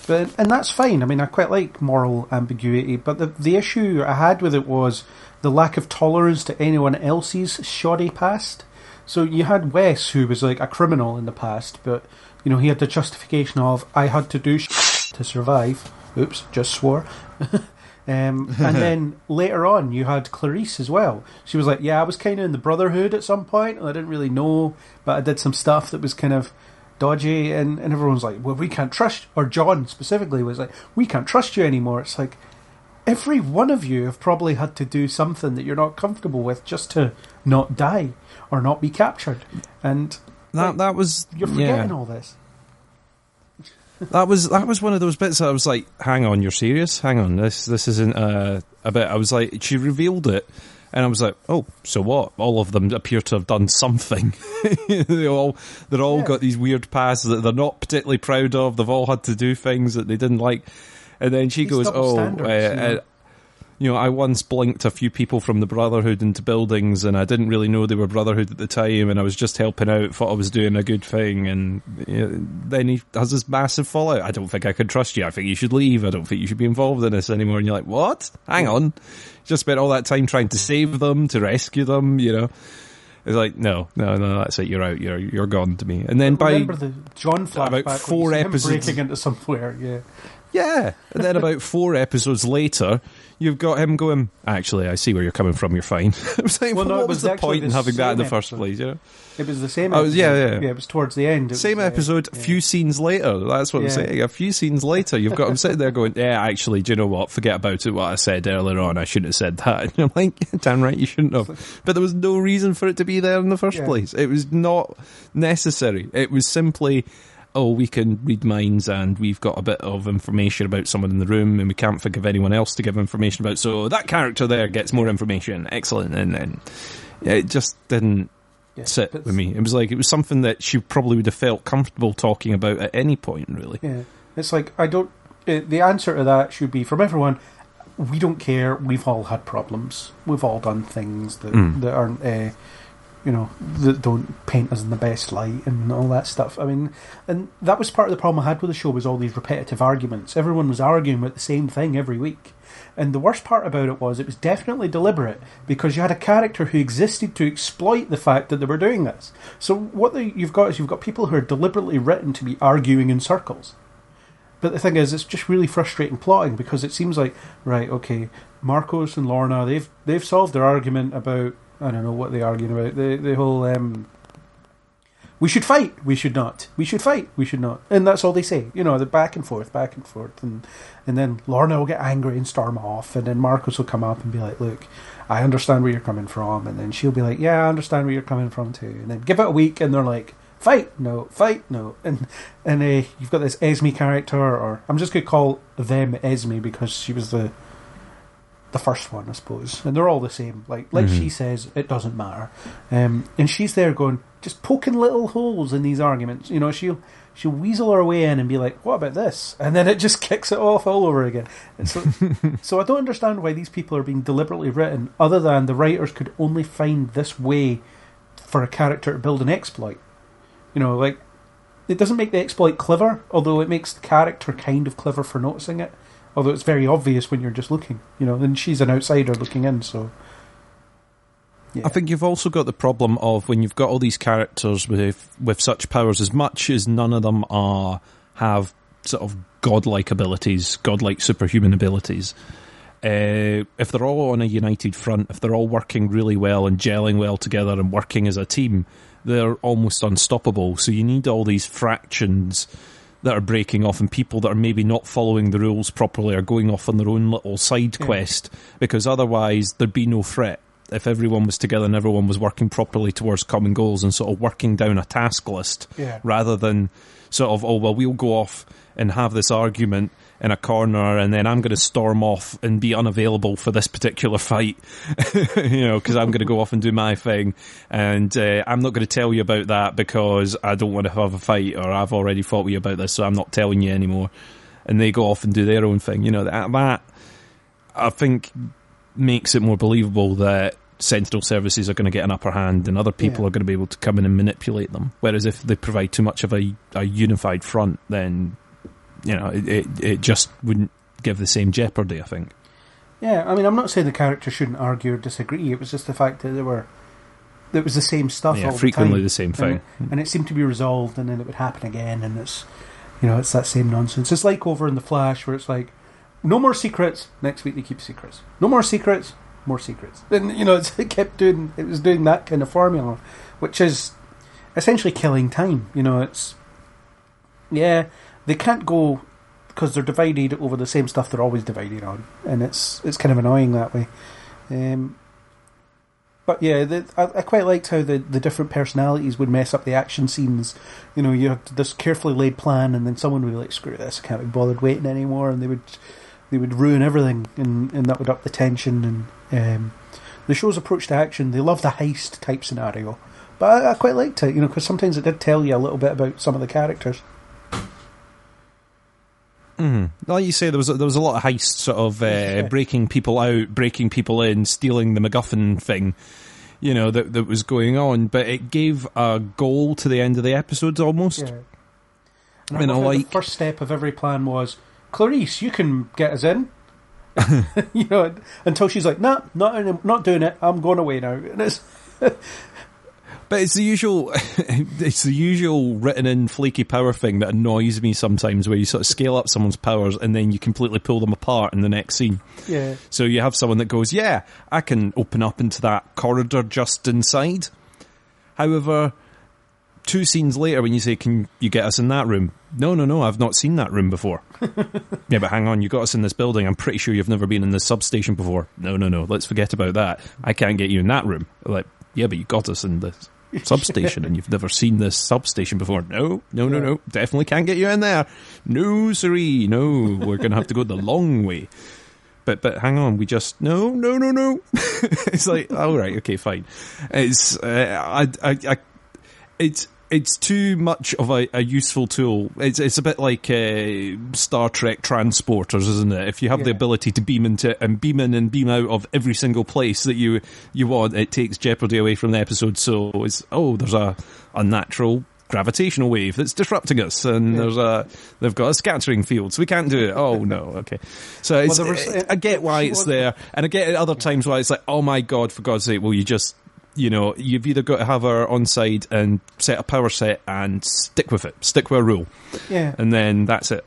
But, and that's fine. I mean, I quite like moral ambiguity, but the the issue I had with it was the lack of tolerance to anyone else's shoddy past. So you had Wes, who was like a criminal in the past, but, you know, he had the justification of, I had to do sh- to survive. Oops, just swore. Um, and then later on, you had Clarice as well. She was like, yeah, I was kind of in the Brotherhood at some point, and I didn't really know, but I did some stuff that was kind of dodgy, and, and everyone's like, well, we can't trust, or John specifically was like, we can't trust you anymore. It's like, every one of you have probably had to do something that you're not comfortable with just to not die or not be captured. And that like, that was you're forgetting yeah. all this. That was that was one of those bits that I was like, hang on, you're serious? Hang on, this this isn't a, a bit. I was like, she revealed it, and I was like, oh, so what? All of them appear to have done something. they all, they're all yeah. got these weird pasts that they're not particularly proud of. They've all had to do things that they didn't like. And then she these goes, oh, uh, yeah. uh, you know, I once blinked a few people from the Brotherhood into buildings, and I didn't really know they were Brotherhood at the time, and I was just helping out, thought I was doing a good thing, and you know, then he has this massive fallout. I don't think I could trust you. I think you should leave. I don't think you should be involved in this anymore. And you're like, what? Hang on. Just spent all that time trying to save them, to rescue them, you know. It's like, no, no, no, that's it. You're out. You're you're gone to me. And then by the John flashback, about four episodes breaking into somewhere, yeah. Yeah, and then about four episodes later, you've got him going, actually, I see where you're coming from, you're fine. I was like, well, no, what was, was the point the in having that in the episode. first place? You know? It was the same episode. Was, yeah, yeah. yeah, it was towards the end. It same was, episode, a yeah. few scenes later. That's what yeah. I'm saying. A few scenes later, you've got him sitting there going, yeah, actually, do you know what? Forget about it, what I said earlier on. I shouldn't have said that. And I'm like, damn right, you shouldn't have. But there was no reason for it to be there in the first yeah. place. It was not necessary. It was simply, oh, we can read minds, and we've got a bit of information about someone in the room, and we can't think of anyone else to give information about, so that character there gets more information. Excellent. And then yeah, it just didn't yeah, sit with me. It was like, it was something that she probably would have felt comfortable talking about at any point, really. Yeah, it's like, I don't, it, the answer to that should be, from everyone, we don't care. We've all had problems. We've all done things that mm. that aren't, uh, you know, that don't paint us in the best light and all that stuff. I mean, and that was part of the problem I had with the show was all these repetitive arguments. Everyone was arguing about the same thing every week. And the worst part about it was it was definitely deliberate because you had a character who existed to exploit the fact that they were doing this. So what the, you've got is you've got people who are deliberately written to be arguing in circles. But the thing is, it's just really frustrating plotting because it seems like, right, okay, Marcos and Lorna, they've they've solved their argument about, I don't know what they're arguing about, the, the whole, um, we should fight, we should not, we should fight, we should not. And that's all they say. You know, they're back and forth, back and forth. And, and then Lorna will get angry and storm off, and then Marcos will come up and be like, look, I understand where you're coming from. And then she'll be like, yeah, I understand where you're coming from too. And then give it a week, and they're like, fight, no, fight, no. And and uh, you've got this Esme character, or I'm just going to call them Esme because she was the the first one, I suppose. And they're all the same. Like like mm-hmm. she says, it doesn't matter. Um, and she's there going, just poking little holes in these arguments. You know, she'll, she'll weasel her way in and be like, what about this? And then it just kicks it off all over again. And so, so I don't understand why these people are being deliberately written other than the writers could only find this way for a character to build an exploit. You know, like, it doesn't make the exploit clever, although it makes the character kind of clever for noticing it. Although it's very obvious when you're just looking, you know, and she's an outsider looking in, so... Yeah. I think you've also got the problem of when you've got all these characters with with such powers, as much as none of them are have sort of godlike abilities, godlike superhuman abilities... Uh, if they're all on a united front, if they're all working really well and gelling well together and working as a team, they're almost unstoppable. So you need all these fractions that are breaking off and people that are maybe not following the rules properly or going off on their own little side yeah. quest, because otherwise there'd be no threat. If everyone was together and everyone was working properly towards common goals and sort of working down a task list yeah. rather than sort of, oh, well, we'll go off and have this argument in a corner and then I'm going to storm off and be unavailable for this particular fight, you know, because I'm going to go off and do my thing and uh, I'm not going to tell you about that because I don't want to have a fight, or I've already fought with you about this so I'm not telling you anymore. And they go off and do their own thing. You know, that, that I think makes it more believable that Sentinel Services are going to get an upper hand and other people yeah. are going to be able to come in and manipulate them. Whereas if they provide too much of a, a unified front, then, you know, it, it it just wouldn't give the same jeopardy, I think. Yeah, I mean, I'm not saying the characters shouldn't argue or disagree. It was just the fact that they were, it was the same stuff yeah, all the time. Frequently the same thing. And it, and it seemed to be resolved and then it would happen again and it's, you know, it's that same nonsense. It's like over in The Flash where it's like, no more secrets, next week they keep secrets. No more secrets, more secrets. And, you know, it's, it kept doing, it was doing that kind of formula, which is essentially killing time. You know, it's, yeah... They can't go because they're divided over the same stuff they're always divided on, and it's it's kind of annoying that way. Um, but yeah, the, I, I quite liked how the, the different personalities would mess up the action scenes. You know, you have this carefully laid plan, and then someone would be like, "Screw this! I can't be bothered waiting anymore," and they would they would ruin everything, and, and that would up the tension. And um, the show's approach to action, they love the heist type scenario, but I, I quite liked it. You know, because sometimes it did tell you a little bit about some of the characters. Mm. Like you say, there was a, there was a lot of heists, sort of uh, yeah. breaking people out, breaking people in, stealing the MacGuffin thing, you know, that that was going on. But it gave a goal to the end of the episodes almost. Yeah. And I, mean, I like the first step of every plan was, Clarice, you can get us in, you know, until she's like, no, nah, not not doing it. I'm going away now, and it's. But it's the usual, it's the usual written-in flaky power thing that annoys me sometimes, where you sort of scale up someone's powers and then you completely pull them apart in the next scene. Yeah. So you have someone that goes, "Yeah, I can open up into that corridor just inside." However, two scenes later, when you say, "Can you get us in that room?" No, no, no, I've not seen that room before. Yeah, but hang on, you got us in this building. I'm pretty sure you've never been in this substation before. No, no, no, let's forget about that. I can't get you in that room. Like, yeah, but you got us in this substation and you've never seen this substation before. No, no, no, no. Definitely can't get you in there. No, siree. No, we're going to have to go the long way. But but hang on, we just... No, no, no, no. It's like, all right, okay, fine. It's... Uh, I, I, I, it's it's too much of a, a useful tool. It's it's a bit like uh, Star Trek transporters, isn't it? If you have yeah. the ability to beam into and beam in and beam out of every single place that you you want, it takes jeopardy away from the episode. So it's oh, there's a unnatural gravitational wave that's disrupting us, and yeah. there's a they've got a scattering field, so we can't do it. Oh no, okay. So it's, well, was, it, I get why it's there, and I get at other times why it's like, oh my god, for God's sake, will you just, you know, you've either got to have her on side and set a power set and stick with it, stick with a rule, yeah, and then that's it.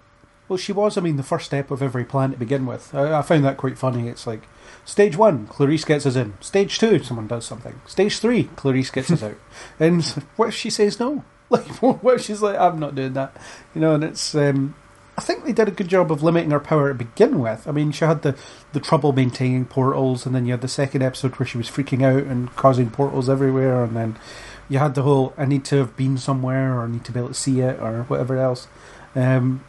Well, she was, I mean, the first step of every plan to begin with. I, I found that quite funny. It's like, stage one, Clarice gets us in. Stage two, someone does something. Stage three, Clarice gets us out. And what if she says no? Like, what if she's like, I'm not doing that, you know? And it's, um, I think they did a good job of limiting her power to begin with. I mean, she had the, the trouble maintaining portals, and then you had the second episode where she was freaking out and causing portals everywhere, and then you had the whole, I need to have been somewhere, or I need to be able to see it, or whatever else. Um,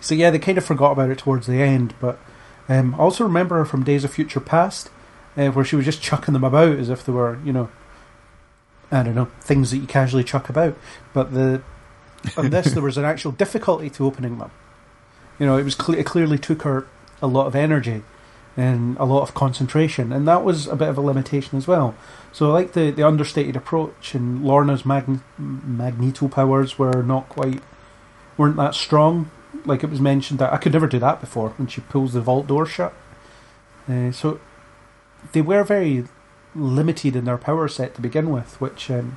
so yeah, they kind of forgot about it towards the end, but um, I also remember her from Days of Future Past, uh, where she was just chucking them about as if they were, you know, I don't know, things that you casually chuck about. But the on this, there was an actual difficulty to opening them. You know, it was cle- it clearly took her a lot of energy and a lot of concentration, and that was a bit of a limitation as well. So I like the, the understated approach, and Lorna's mag- Magneto powers were not quite, weren't that strong. Like, it was mentioned that I could never do that before, when she pulls the vault door shut. Uh, so they were very limited in their power set to begin with, which um,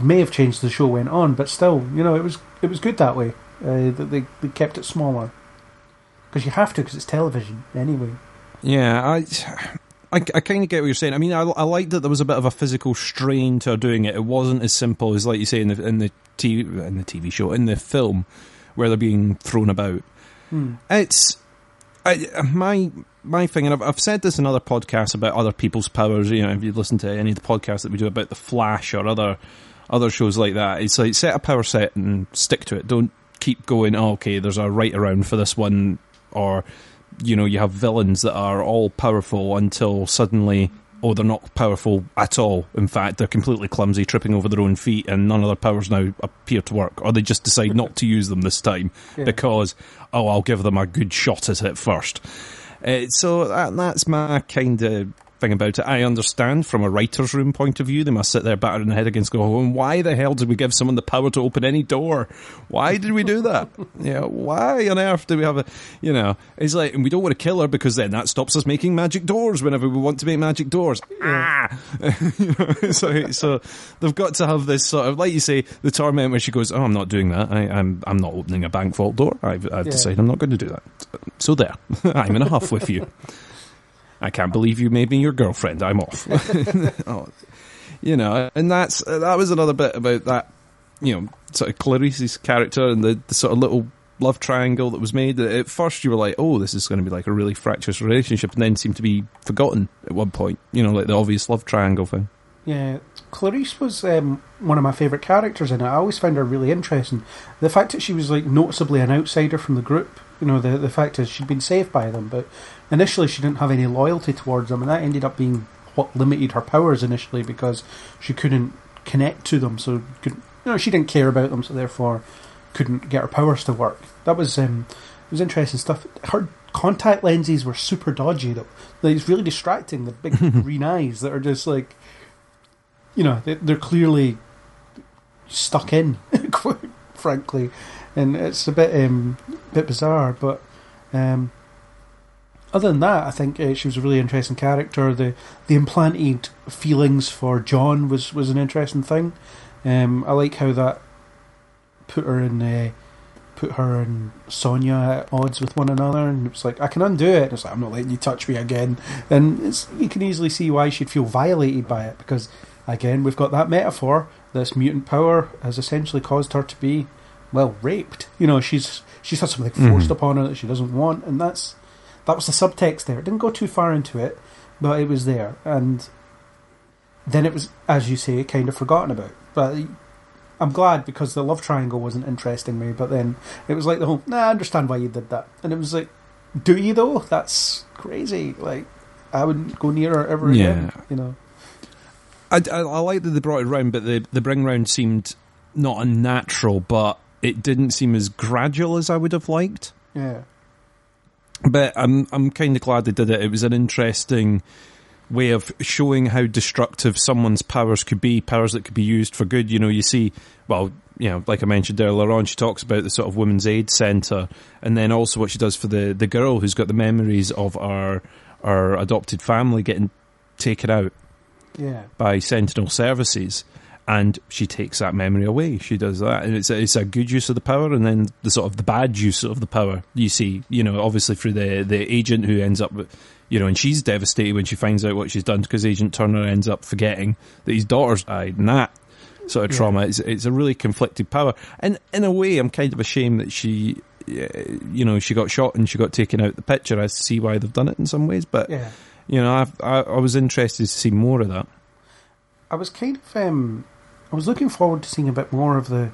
may have changed as the show went on, but still, you know, it was it was good that way, uh, that they, they kept it smaller, because you have to, because it's television anyway. Yeah, I I, I kind of get what you're saying. I mean, I, I like that there was a bit of a physical strain to her doing it. It wasn't as simple as, like you say, in the in the T V, in the T V show, in the film, where they're being thrown about. Hmm. It's I, my. My thing, and I've, I've said this in other podcasts about other people's powers, you know, if you listen to any of the podcasts that we do about The Flash or other other shows like that, it's like, set a power set and stick to it. Don't keep going, oh, okay, there's a right around for this one, or, you know, you have villains that are all powerful until suddenly, oh, they're not powerful at all. In fact, they're completely clumsy, tripping over their own feet, and none of their powers now appear to work, or they just decide not to use them this time, yeah. because, oh, I'll give them a good shot at it first. Uh, so that, that's my kind of thing about it. I understand from a writer's room point of view, they must sit there battering their head against go, oh, why the hell did we give someone the power to open any door? Why did we do that? You know, why on earth do we have a, you know, it's like, and we don't want to kill her because then that stops us making magic doors whenever we want to make magic doors. Ah! You know, so, so they've got to have this sort of, like you say, the torment where she goes, oh, I'm not doing that. I, I'm I'm not opening a bank vault door. I've, I've yeah. decided I'm not going to do that. So there, I'm in a huff with you. I can't believe you made me your girlfriend. I'm off. Oh, you know, and that's that was another bit about that, you know, sort of Clarice's character and the, the sort of little love triangle that was made. At first you were like, oh, this is going to be like a really fractious relationship, and then seemed to be forgotten at one point, you know, like the obvious love triangle thing. Yeah, Clarice was um, one of my favourite characters in it. I always found her really interesting. The fact that she was, like, noticeably an outsider from the group, you know, the, the fact is she'd been saved by them, but initially she didn't have any loyalty towards them, and that ended up being what limited her powers initially, because she couldn't connect to them, so couldn't, you know, she didn't care about them, so therefore couldn't get her powers to work. That was um, it was interesting stuff. Her contact lenses were super dodgy, though. Like, it's really distracting, the big green eyes that are just like, you know, they're clearly stuck in, quite frankly, and it's a bit um, bit bizarre, but um, other than that, I think uh, she was a really interesting character. The the implanted feelings for John was, was an interesting thing. Um, I like how that put her in uh, put her and Sonya at odds with one another, and it was like, I can undo it, and it's like, I'm not letting you touch me again, and it's, you can easily see why she'd feel violated by it, because again, we've got that metaphor. This mutant power has essentially caused her to be, well, raped. You know, she's she's had something forced mm. upon her that she doesn't want, and that's that was the subtext there. It didn't go too far into it, but it was there. And then it was, as you say, kind of forgotten about. But I'm glad, because the love triangle wasn't interesting me, but then it was like the whole, nah, I understand why you did that. And it was like, do you though? That's crazy. Like, I wouldn't go near her ever yeah. again, you know. I, I, I like that they brought it round, but the, the bring round seemed not unnatural, but it didn't seem as gradual as I would have liked. Yeah. But I'm I'm kind of glad they did it. It was an interesting way of showing how destructive someone's powers could be, powers that could be used for good. You know, you see, well, you know, like I mentioned earlier on, she talks about the sort of women's aid centre, and then also what she does for the, the girl who's got the memories of our our adopted family getting taken out yeah. by Sentinel Services, and she takes that memory away. She does that, and it's a, it's a good use of the power, and then the sort of the bad use of the power. You see, you know, obviously through the the agent who ends up with, you know, and she's devastated when she finds out what she's done, because Agent Turner ends up forgetting that his daughter's died, and that sort of trauma. Yeah. It's, it's a really conflicted power. And in a way, I'm kind of ashamed that she, you know, she got shot and she got taken out the picture. I see why they've done it in some ways, but, yeah. you know, I've, I I was interested to see more of that. I was kind of, um, I was looking forward to seeing a bit more of the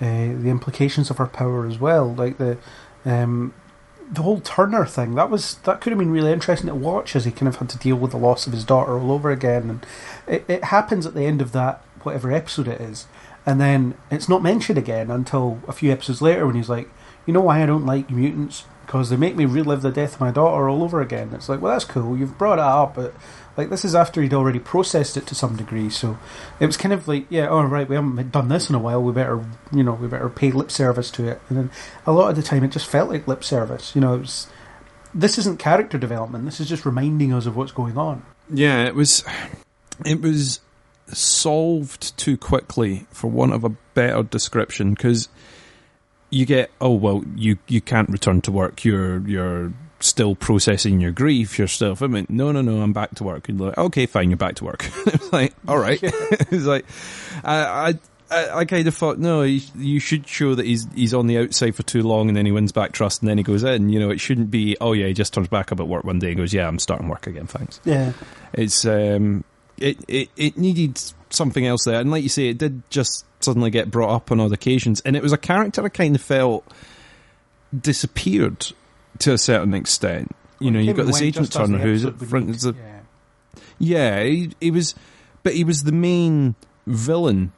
uh, the implications of her power as well, like the... Um, the whole Turner thing, that was that could have been really interesting to watch, as he kind of had to deal with the loss of his daughter all over again. And it, it happens at the end of that, whatever episode it is, and then it's not mentioned again until a few episodes later, when he's like, you know why I don't like mutants? Because they make me relive the death of my daughter all over again. It's like, well, that's cool, you've brought it up, but like, this is after he'd already processed it to some degree. So it was kind of like, yeah, all right, we haven't done this in a while, we better, you know, we better pay lip service to it. And then a lot of the time it just felt like lip service. You know, it was, this isn't character development, this is just reminding us of what's going on. Yeah, it was, it was solved too quickly, for want of a better description, because you get, oh, well, you, you can't return to work, you're, you're, still processing your grief, your stuff. I mean, no, no, no, I'm back to work. And like, okay, fine, you're back to work. It was like, all right. Yeah. It was like, I, I, I kind of thought, no, you, you should show that he's he's on the outside for too long, and then he wins back trust, and then he goes in. You know, it shouldn't be, oh yeah, he just turns back up at work one day and goes, yeah, I'm starting work again, thanks. Yeah, it's um, it it it needed something else there, and like you say, it did just suddenly get brought up on odd occasions, and it was a character I kind of felt disappeared. To a certain extent, you know, you've got this Agent Turner who's at front of the, yeah, he, he was, but he was the main villain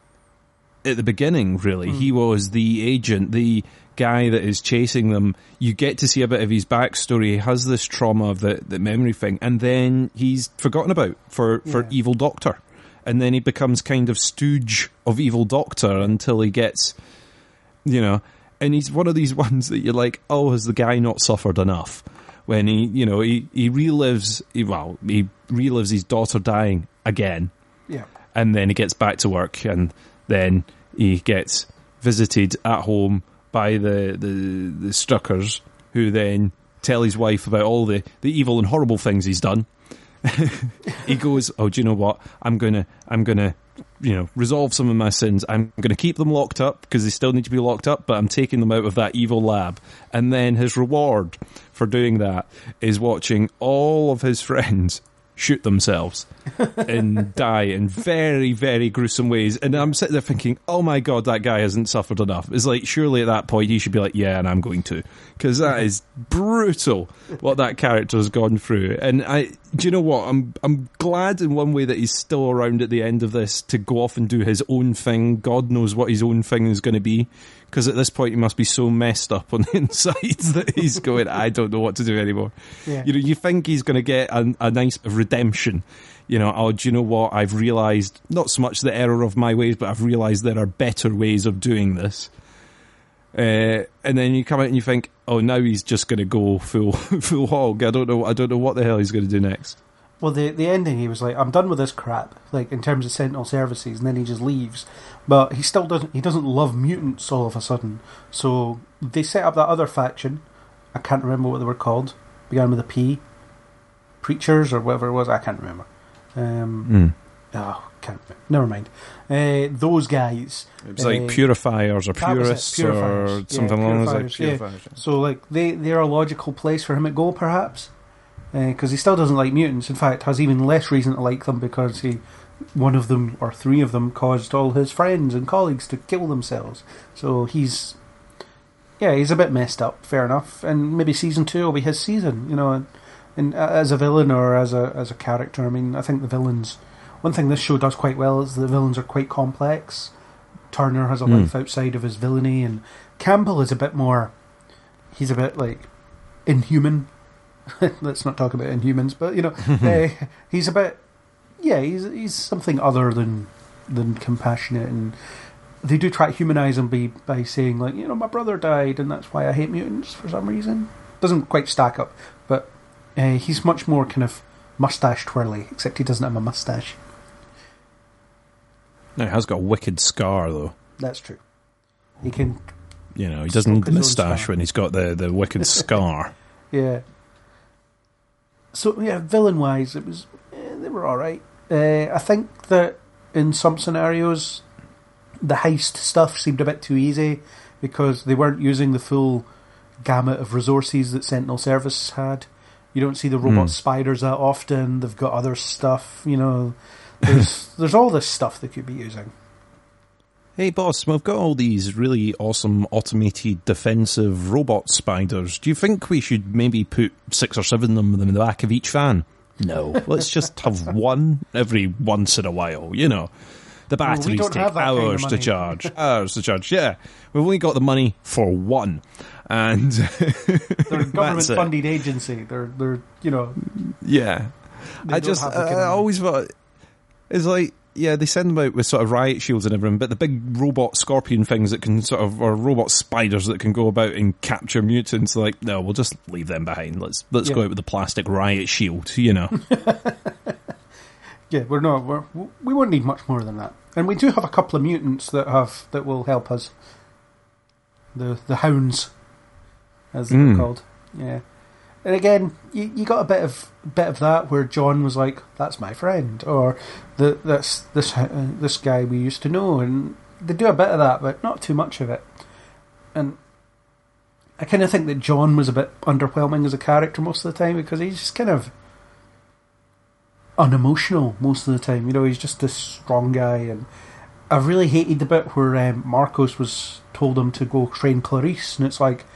at the beginning. Really, mm. He was the agent, the guy that is chasing them. You get to see a bit of his backstory. He has this trauma of the the memory thing, and then he's forgotten about for yeah. for Evil Doctor, and then he becomes kind of stooge of Evil Doctor until he gets, you know. And he's one of these ones that you're like, oh, has the guy not suffered enough? When he, you know, he, he relives, he, well, he relives his daughter dying again. Yeah. And then he gets back to work, and then he gets visited at home by the, the, the Struckers, who then tell his wife about all the, the evil and horrible things he's done. He goes, oh, do you know what? I'm going to, I'm going to, you know, resolve some of my sins. I'm going to keep them locked up because they still need to be locked up, but I'm taking them out of that evil lab. And then his reward for doing that is watching all of his friends shoot themselves and die in very, very gruesome ways. And I'm sitting there thinking, oh my God, that guy hasn't suffered enough. It's like, surely at that point he should be like, yeah, and I'm going to, because that is brutal what that character has gone through. And I, do you know what? I'm I'm glad in one way that he's still around at the end of this to go off and do his own thing. God knows what his own thing is going to be, because at this point he must be so messed up on the inside that he's going, I don't know what to do anymore. Yeah. You know, you think he's going to get a, a nice redemption. You know, oh, do you know what? I've realised not so much the error of my ways, but I've realised there are better ways of doing this. Uh, and then you come out and you think, oh, now he's just going to go full full hog. I don't know. I don't know what the hell he's going to do next. Well, the the ending, he was like, I'm done with this crap, like, in terms of Sentinel Services, and then he just leaves. But he still doesn't, he doesn't love mutants all of a sudden. So they set up that other faction. I can't remember what they were called. Began with a P. Preachers or whatever it was. I can't remember. Um, mm. Oh, can't remember. Never mind. Uh, those guys. It was uh, like Purifiers or Purists purifiers. or something yeah, along those lines. Like yeah. So, like, they, they're a logical place for him to go, perhaps. Because uh, he still doesn't like mutants. In fact, has even less reason to like them, because he, one of them or three of them caused all his friends and colleagues to kill themselves. So he's, yeah, he's a bit messed up. Fair enough. And maybe season two will be his season. You know, and, and as a villain or as a as a character. I mean, I think the villains one thing this show does quite well is the villains are quite complex. Turner has a mm. life outside of his villainy, and Campbell is a bit more, he's a bit like inhuman. Let's not talk about Inhumans, but you know, uh, he's a bit, yeah, he's he's something other than than compassionate, and they do try to humanize him by, by saying, like, you know, my brother died and that's why I hate mutants for some reason. Doesn't quite stack up, but uh, he's much more kind of mustache twirly, except he doesn't have a mustache. No, he has got a wicked scar, though. That's true. He can... You know, he doesn't need the moustache when he's got the, the wicked scar. Yeah. So, yeah, villain-wise, it was... Eh, they were all right. Uh, I think that in some scenarios, the heist stuff seemed a bit too easy because they weren't using the full gamut of resources that Sentinel Service had. You don't see the robot mm. spiders that often. They've got other stuff, you know... There's, there's all this stuff they could be using. Hey, boss, we've got all these really awesome automated defensive robot spiders. Do you think we should maybe put six or seven of them in the back of each van? No, let's just have one every once in a while, you know. The batteries well, we take hours kind of to charge. Hours to charge, yeah. We've only got the money for one. And they're a government-funded agency. They're, they're, you know... Yeah. I just, I, I always thought... It's like, yeah, they send them out with sort of riot shields and everything, but the big robot scorpion things that can sort of, or robot spiders that can go about and capture mutants, like, no, we'll just leave them behind. Let's let's yeah. go out with the plastic riot shield, you know. Yeah, we're not, we're, we won't need much more than that. And we do have a couple of mutants that have, that will help us. The the hounds, as they're mm. called. Yeah. And again, you, you got a bit of bit of that where John was like, "That's my friend," or the, "That's this uh, this guy we used to know," and they do a bit of that, but not too much of it. And I kind of think that John was a bit underwhelming as a character most of the time because he's just kind of unemotional most of the time. You know, he's just this strong guy, and I really hated the bit where um, Marcos was told him to go train Clarice, and it's like.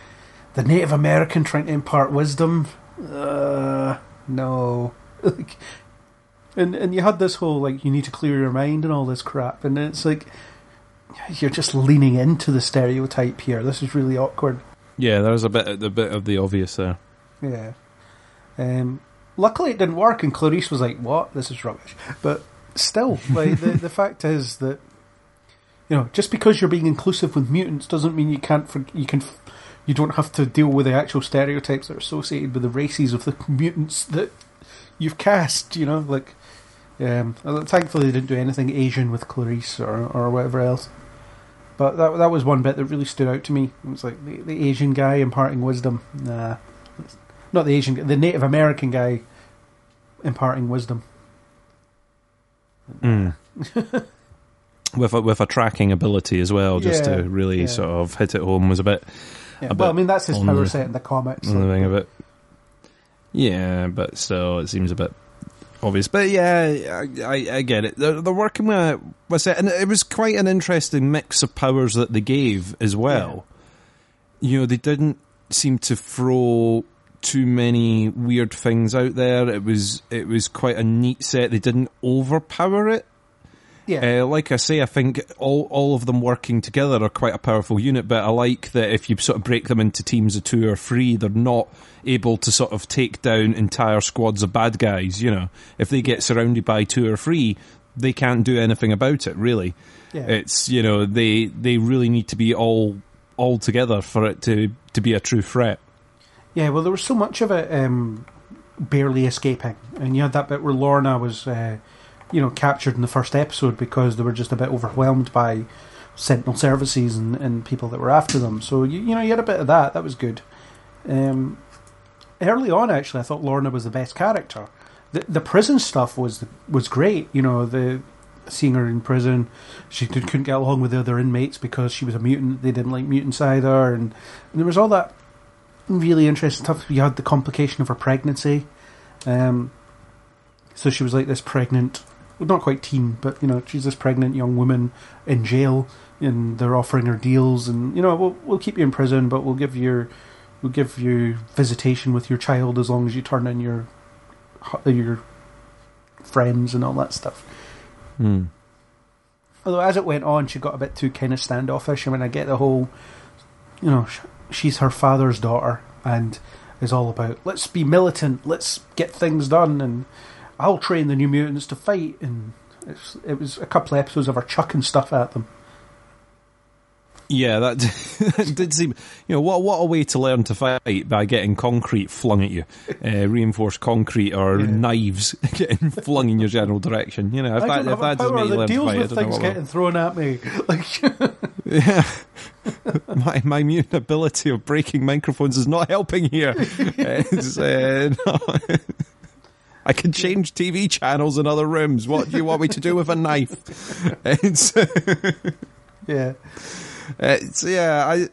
The Native American trying to impart wisdom? Uh, no. Like, and and you had this whole, like, you need to clear your mind and all this crap, and it's like, you're just leaning into the stereotype here. This is really awkward. Yeah, there was a bit, a bit of the obvious there. Yeah. Um, luckily it didn't work, and Clarice was like, what? This is rubbish. But still, like, the, the fact is that, you know, just because you're being inclusive with mutants doesn't mean you can't, for, you can... F- You don't have to deal with the actual stereotypes that are associated with the races of the mutants that you've cast, you know, like, um, thankfully they didn't do anything Asian with Clarice or, or whatever else. But that that was one bit that really stood out to me. It was like, the, the Asian guy imparting wisdom. Nah. Not the Asian guy, the Native American guy imparting wisdom. Mm. with, a, with a tracking ability as well, just yeah, to really yeah. sort of hit it home was a bit... Yeah, well, I mean, that's his power the, set in the comics. So. Thing about, yeah, but still, it seems a bit obvious. But yeah, I, I, I get it. They're, they're working with, with it, and it was quite an interesting mix of powers that they gave as well. Yeah. You know, they didn't seem to throw too many weird things out there. It was it was quite a neat set. They didn't overpower it. Yeah. Uh, like I say, I think all all of them working together are quite a powerful unit, but I like that if you sort of break them into teams of two or three, they're not able to sort of take down entire squads of bad guys, you know. If they get surrounded by two or three, they can't do anything about it, really. Yeah. It's, you know, they they really need to be all all together for it to, to be a true threat. Yeah, well, there was so much of it um, barely escaping, and you had that bit where Lorna was... Uh, you know, captured in the first episode because they were just a bit overwhelmed by Sentinel Services and, and people that were after them. So, you, you know, you had a bit of that. That was good. Um, early on, actually, I thought Lorna was the best character. The, the prison stuff was was great. You know, the seeing her in prison, she did, couldn't get along with the other inmates because she was a mutant. They didn't like mutants either. And, and there was all that really interesting stuff. You had the complication of her pregnancy. Um, so she was like this pregnant... Well, not quite teen, but, you know, she's this pregnant young woman in jail, and they're offering her deals, and, you know, we'll we'll keep you in prison, but we'll give you we'll give you visitation with your child as long as you turn in your your friends and all that stuff. Mm. Although as it went on, she got a bit too kind of standoffish. I mean, I get the whole, you know, she's her father's daughter and is all about, let's be militant, let's get things done, and I'll train the New Mutants to fight. And it's, it was a couple of episodes of her chucking stuff at them. Yeah, that, that did seem, you know, what what a way to learn to fight, by getting concrete flung at you, uh, reinforced concrete or yeah. knives getting flung in your general direction. You know, if I that, if that doesn't make you learn to fight, I don't know what getting thrown at me. Like, yeah, my my mutant ability of breaking microphones is not helping here. It's, uh, no. I can change T V channels in other rooms. What do you want me to do with a knife? It's, yeah. Uh, so yeah, I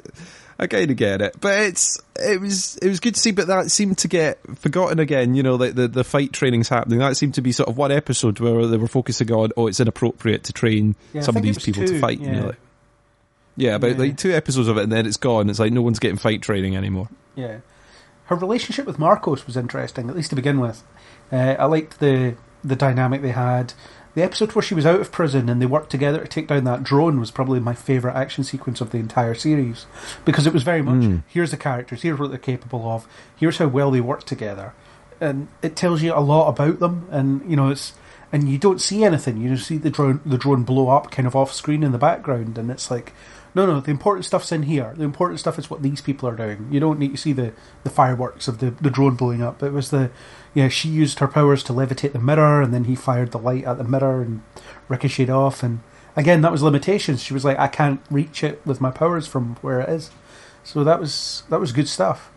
I kind of get it, but it's it was it was good to see. But that seemed to get forgotten again. You know, the, the the fight training's happening. That seemed to be sort of one episode where they were focusing on, oh, it's inappropriate to train yeah, some of these people two, to fight. Yeah, you know, like, yeah but yeah. like two episodes of it, and then it's gone. It's like no one's getting fight training anymore. Yeah, her relationship with Marcos was interesting, at least to begin with. Uh, I liked the the dynamic they had. The episode where she was out of prison and they worked together to take down that drone was probably my favourite action sequence of the entire series, because it was very much, mm. here's the characters, here's what they're capable of, here's how well they work together. And it tells you a lot about them, and you know, it's, and you don't see anything. You just see the drone, the drone blow up kind of off screen in the background, and it's like, no, no, the important stuff's in here. The important stuff is what these people are doing. You don't need to see the, the fireworks of the, the drone blowing up. It was the, yeah, she used her powers to levitate the mirror, and then he fired the light at the mirror and ricocheted off. And again, that was limitations. She was like, I can't reach it with my powers from where it is. So that was that was good stuff.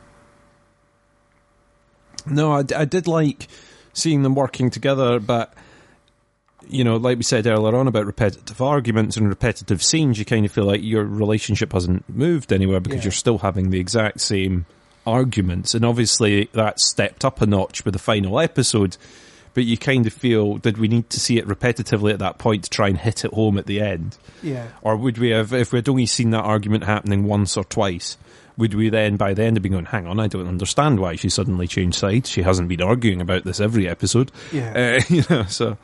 No, I, I did like seeing them working together, but... you know, like we said earlier on about repetitive arguments and repetitive scenes, you kind of feel like your relationship hasn't moved anywhere, because yeah. you're still having the exact same arguments. And obviously that stepped up a notch with the final episode, but you kind of feel, did we need to see it repetitively at that point to try and hit it home at the end? Yeah. Or would we have, if we'd only seen that argument happening once or twice, would we then by the end have been going, hang on, I don't understand why she suddenly changed sides. She hasn't been arguing about this every episode. Yeah. Uh, you know, so...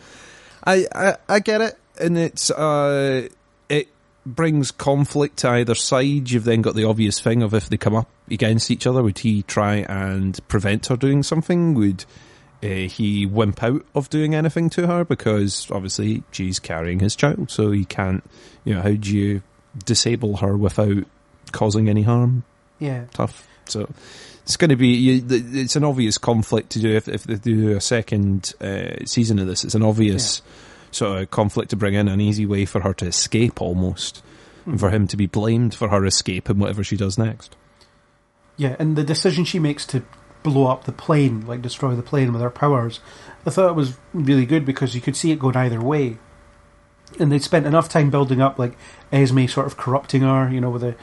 I, I, I get it, and it's uh, it brings conflict to either side. You've then got the obvious thing of, if they come up against each other, would he try and prevent her doing something? Would uh, he wimp out of doing anything to her? Because obviously she's carrying his child, so he can't, you know, how do you disable her without causing any harm? Yeah. Tough. So... it's going to be, you, it's an obvious conflict to do if, if they do a second uh, season of this. It's an obvious yeah. sort of conflict to bring in, an easy way for her to escape almost, mm. and for him to be blamed for her escape and whatever she does next. Yeah, and the decision she makes to blow up the plane, like destroy the plane with her powers, I thought it was really good, because you could see it going either way. And they'd spent enough time building up, like Esme sort of corrupting her, you know, with the,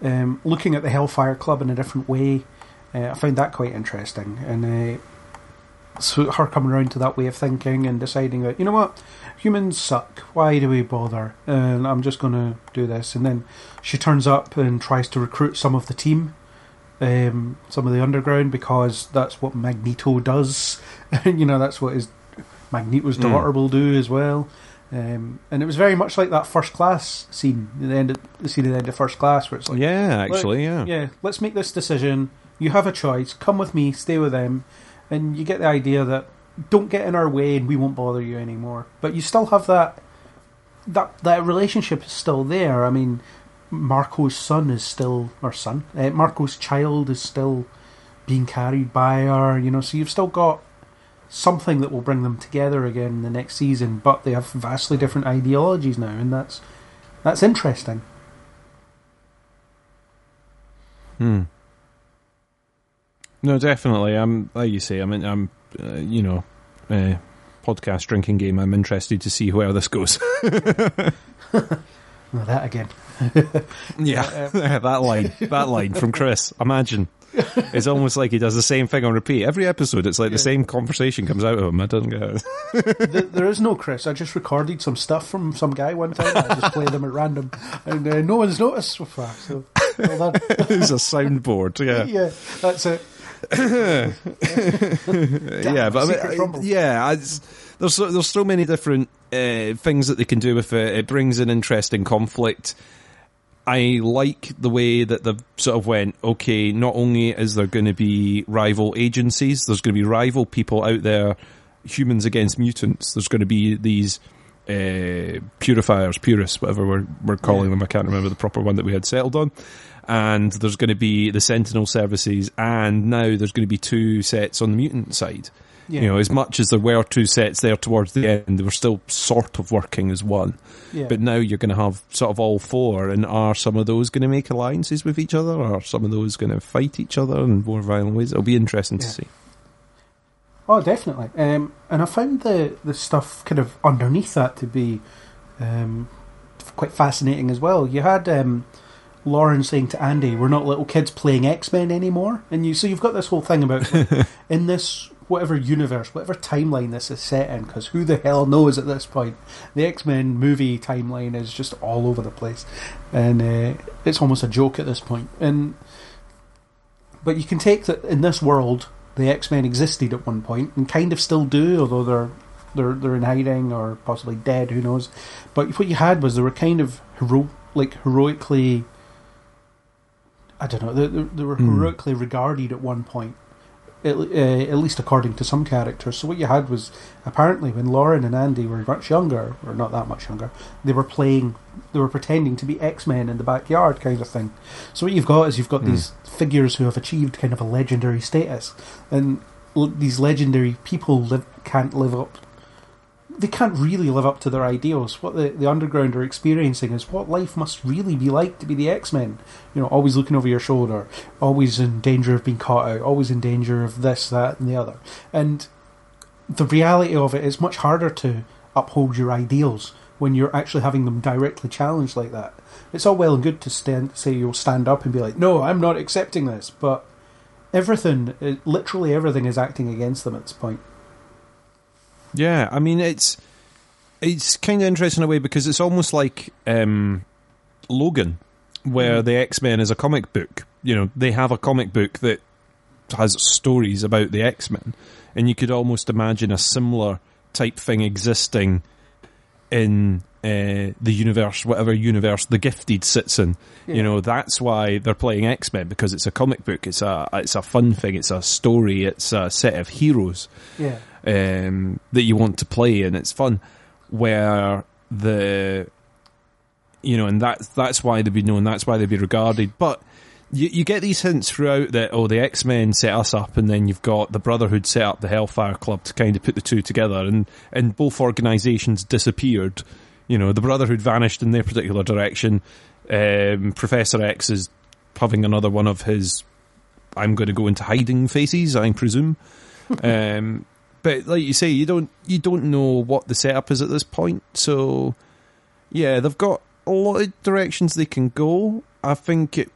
um, looking at the Hellfire Club in a different way. Uh, I found that quite interesting, and uh, so her coming around to that way of thinking and deciding that, you know what, humans suck, why do we bother, and I'm just going to do this. And then she turns up and tries to recruit some of the team, um, some of the underground, because that's what Magneto does, and you know, that's what his Magneto's daughter mm. will do as well. Um, and it was very much like that First Class scene, the end of, the scene at the end of First Class, where it's like, yeah, actually, yeah, yeah, let's make this decision. You have a choice. Come with me, stay with them, and you get the idea that don't get in our way and we won't bother you anymore. But you still have that that that relationship is still there. I mean, Marco's son is still or son. Uh, Marco's child is still being carried by her. You know, so you've still got something that will bring them together again in the next season. But they have vastly different ideologies now, and that's that's interesting. Hmm. No, definitely. I'm, like you say, I mean, I'm, uh, you know, uh, podcast drinking game. I'm interested to see where this goes. Well, that again. Yeah, that line, that line from Chris. Imagine. It's almost like he does the same thing on repeat every episode. It's like yeah. the same conversation comes out of him. I don't get it. there, there is no Chris. I just recorded some stuff from some guy one time. I just play them at random, and uh, no one's noticed so far. So well done. It's a soundboard. Yeah, yeah, that's it. Damn, yeah, but I mean, I, yeah, I, there's so, there's so many different uh, things that they can do with it. It brings an interesting conflict. I like the way that they've sort of went, okay, not only is there going to be rival agencies, there's going to be rival people out there, humans against mutants. There's going to be these uh, purifiers, purists, whatever we're, we're calling yeah. them. I can't remember the proper one that we had settled on. And there's going to be the Sentinel Services, and now there's going to be two sets on the mutant side. Yeah. You know, as much as there were two sets there towards the end, they were still sort of working as one. Yeah. But now you're going to have sort of all four, and are some of those going to make alliances with each other? Or are some of those going to fight each other in more violent ways? It'll be interesting yeah. to see. Oh, definitely. Um, and I found the, the stuff kind of underneath that to be um, quite fascinating as well. You had um, Lauren saying to Andy, we're not little kids playing X-Men anymore. And you so you've got this whole thing about like, in this... whatever universe, whatever timeline this is set in, because who the hell knows at this point? The X-Men movie timeline is just all over the place, and uh, it's almost a joke at this point. And but you can take that in this world, the X-Men existed at one point and kind of still do, although they're they're they're in hiding or possibly dead, who knows? But what you had was they were kind of hero like heroically, I don't know, they, they were heroically mm. regarded at one point. At, uh, at least according to some characters. So what you had was, apparently when Lauren and Andy were much younger, or not that much younger, they were playing, they were pretending to be X-Men in the backyard kind of thing. So what you've got is you've got mm. these figures who have achieved kind of a legendary status, and l- these legendary people live, can't live up, they can't really live up to their ideals. What the, the underground are experiencing is what life must really be like to be the X-Men. You know, always looking over your shoulder, always in danger of being caught out, always in danger of this, that, and the other. And the reality of it is much harder to uphold your ideals when you're actually having them directly challenged like that. It's all well and good to stand, say you'll stand up and be like, no, I'm not accepting this, but everything, literally everything is acting against them at this point. Yeah, I mean, it's it's kind of interesting in a way because it's almost like um, Logan, where the X-Men is a comic book. You know, they have a comic book that has stories about the X-Men, and you could almost imagine a similar type thing existing in uh, the universe, whatever universe The Gifted sits in. Yeah. You know, that's why they're playing X-Men, because it's a comic book, it's a it's a fun thing, it's a story, it's a set of heroes. Yeah. Um, that you want to play and it's fun, where the you know and that's that's why they'd be known, that's why they'd be regarded. But you, you get these hints throughout that, oh, the X-Men set us up, and then you've got the Brotherhood set up the Hellfire Club to kind of put the two together, and, and both organisations disappeared. You know, the Brotherhood vanished in their particular direction. um, Professor X is having another one of his I'm going to go into hiding faces, I presume. um But like you say, you don't you don't know what the setup is at this point. So, yeah, they've got a lot of directions they can go. I think it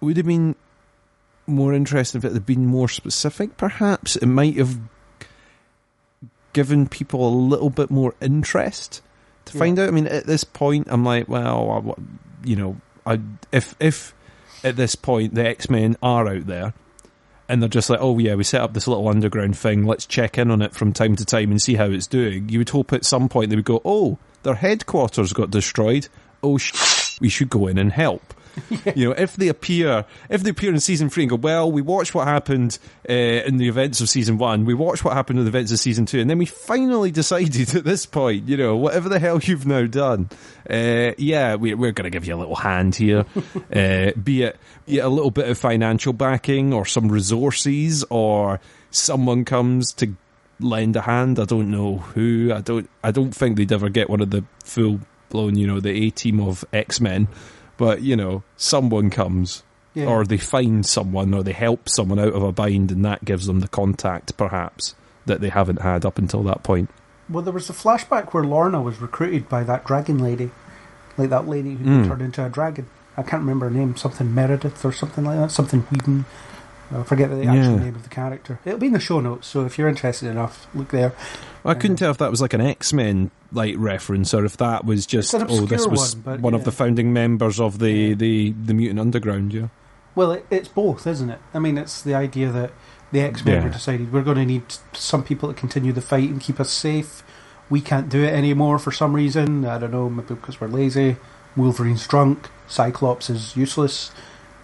would have been more interesting if it had been more specific, perhaps. It might have given people a little bit more interest to yeah. find out. I mean, at this point, I'm like, well, I, you know, I, if if at this point the X-Men are out there, and they're just like, oh yeah, we set up this little underground thing, let's check in on it from time to time and see how it's doing. You would hope at some point they would go, oh, their headquarters got destroyed. Oh, sh- we should go in and help. Yeah. You know, if they appear, if they appear in season three and go, well, we watched what happened uh, in the events of season one, we watched what happened in the events of season two, and then we finally decided at this point, you know, whatever the hell you've now done, uh, yeah, we, we're going to give you a little hand here, uh, be it be it a little bit of financial backing or some resources, or someone comes to lend a hand. I don't know who. I don't. I don't think they'd ever get one of the full blown, you know, the A team of X-Men. But, you know, someone comes, yeah. or they find someone, or they help someone out of a bind, and that gives them the contact, perhaps, that they haven't had up until that point. Well, there was a flashback where Lorna was recruited by that dragon lady, like that lady who mm. turned into a dragon. I can't remember her name, something Meredith or something like that, something Whedon. I forget the actual yeah. name of the character. It'll be in the show notes, so if you're interested enough, look there. Well, I couldn't um, tell if that was like an X-Men like reference, or if that was just oh, this was one, one yeah. of the founding members of the, yeah. the, the Mutant Underground. Yeah. Well, it, it's both, isn't it? I mean, it's the idea that the X-Men yeah. were decided we're going to need some people to continue the fight and keep us safe. we can't do it anymore for some reason. I don't know, maybe because we're lazy. Wolverine's drunk. Cyclops is useless.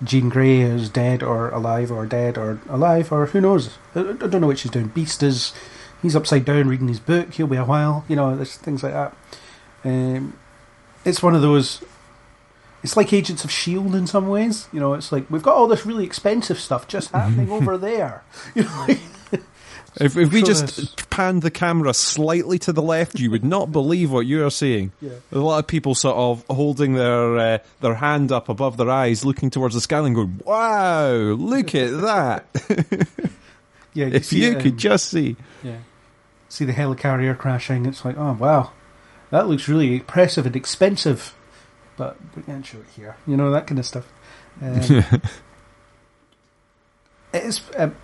Jean Grey is dead or alive or dead or alive or who knows. I don't know what she's doing. Beast is, he's upside down reading his book. He'll be a while. You know, there's things like that. Um, it's one of those... It's like Agents of S H I E L D in some ways. You know, it's like, we've got all this really expensive stuff just happening over there. You know, like, if, if we just panned the camera slightly to the left, you would not believe what you are seeing. Yeah. There's a lot of people sort of holding their uh, their hand up above their eyes, looking towards the sky and going, wow, look at that. Yeah, you if you it, um, could just see. Yeah. See the helicarrier crashing, it's like, oh, wow, that looks really impressive and expensive. But we can't show it here. You know, that kind of stuff. Um, it's, um,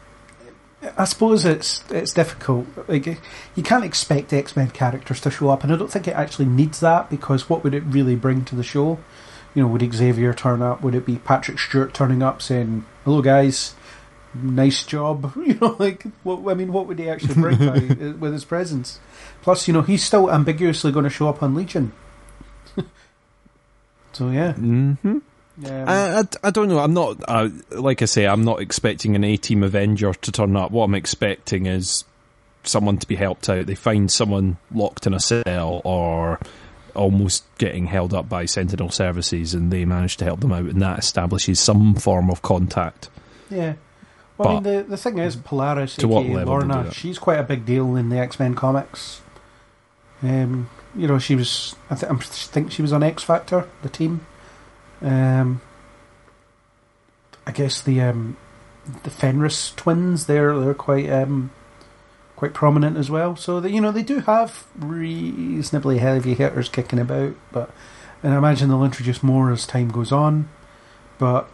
I suppose it's it's difficult. Like, you can't expect X-Men characters to show up, and I don't think it actually needs that, because what would it really bring to the show? You know, would Xavier turn up? Would it be Patrick Stewart turning up saying, hello, guys, nice job? You know, like, what, I mean, what would he actually bring to, with his presence? Plus, you know, he's still ambiguously going to show up on Legion. So yeah, mm-hmm. yeah. I, I, I don't know. I'm not uh, like I say. I'm not expecting an A-Team Avenger to turn up. What I'm expecting is someone to be helped out. They find someone locked in a cell or almost getting held up by Sentinel Services, and they manage to help them out, and that establishes some form of contact. Yeah. Well, but I mean, the the thing is, Polaris, to what level Lorna, she's quite a big deal in the X-Men comics. Um. You know, she was, I, th- I think she was on X Factor, the team. Um, I guess the um, the Fenris twins, they're, they're quite um, quite prominent as well. So, they, you know, they do have reasonably heavy hitters kicking about. But, and I imagine they'll introduce more as time goes on. But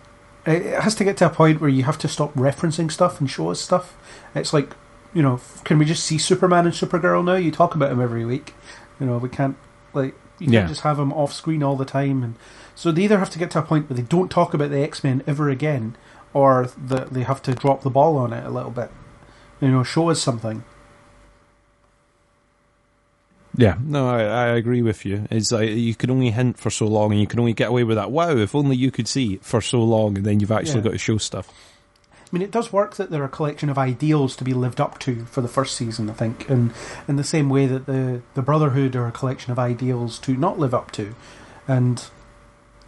it has to get to a point where you have to stop referencing stuff and show us stuff. It's like, you know, can we just see Superman and Supergirl now? You talk about them every week. You know, we can't, like, you can't yeah. just have them off screen all the time. And so they either have to get to a point where they don't talk about the X-Men ever again, or that they have to drop the ball on it a little bit. You know, show us something. Yeah, no, I, I agree with you. It's like you can only hint for so long, and you can only get away with that. Wow, if only you could see for so long, and then you've actually yeah. got to show stuff. I mean, it does work that they're a collection of ideals to be lived up to for the first season, I think, and in the same way that the, the Brotherhood are a collection of ideals to not live up to. And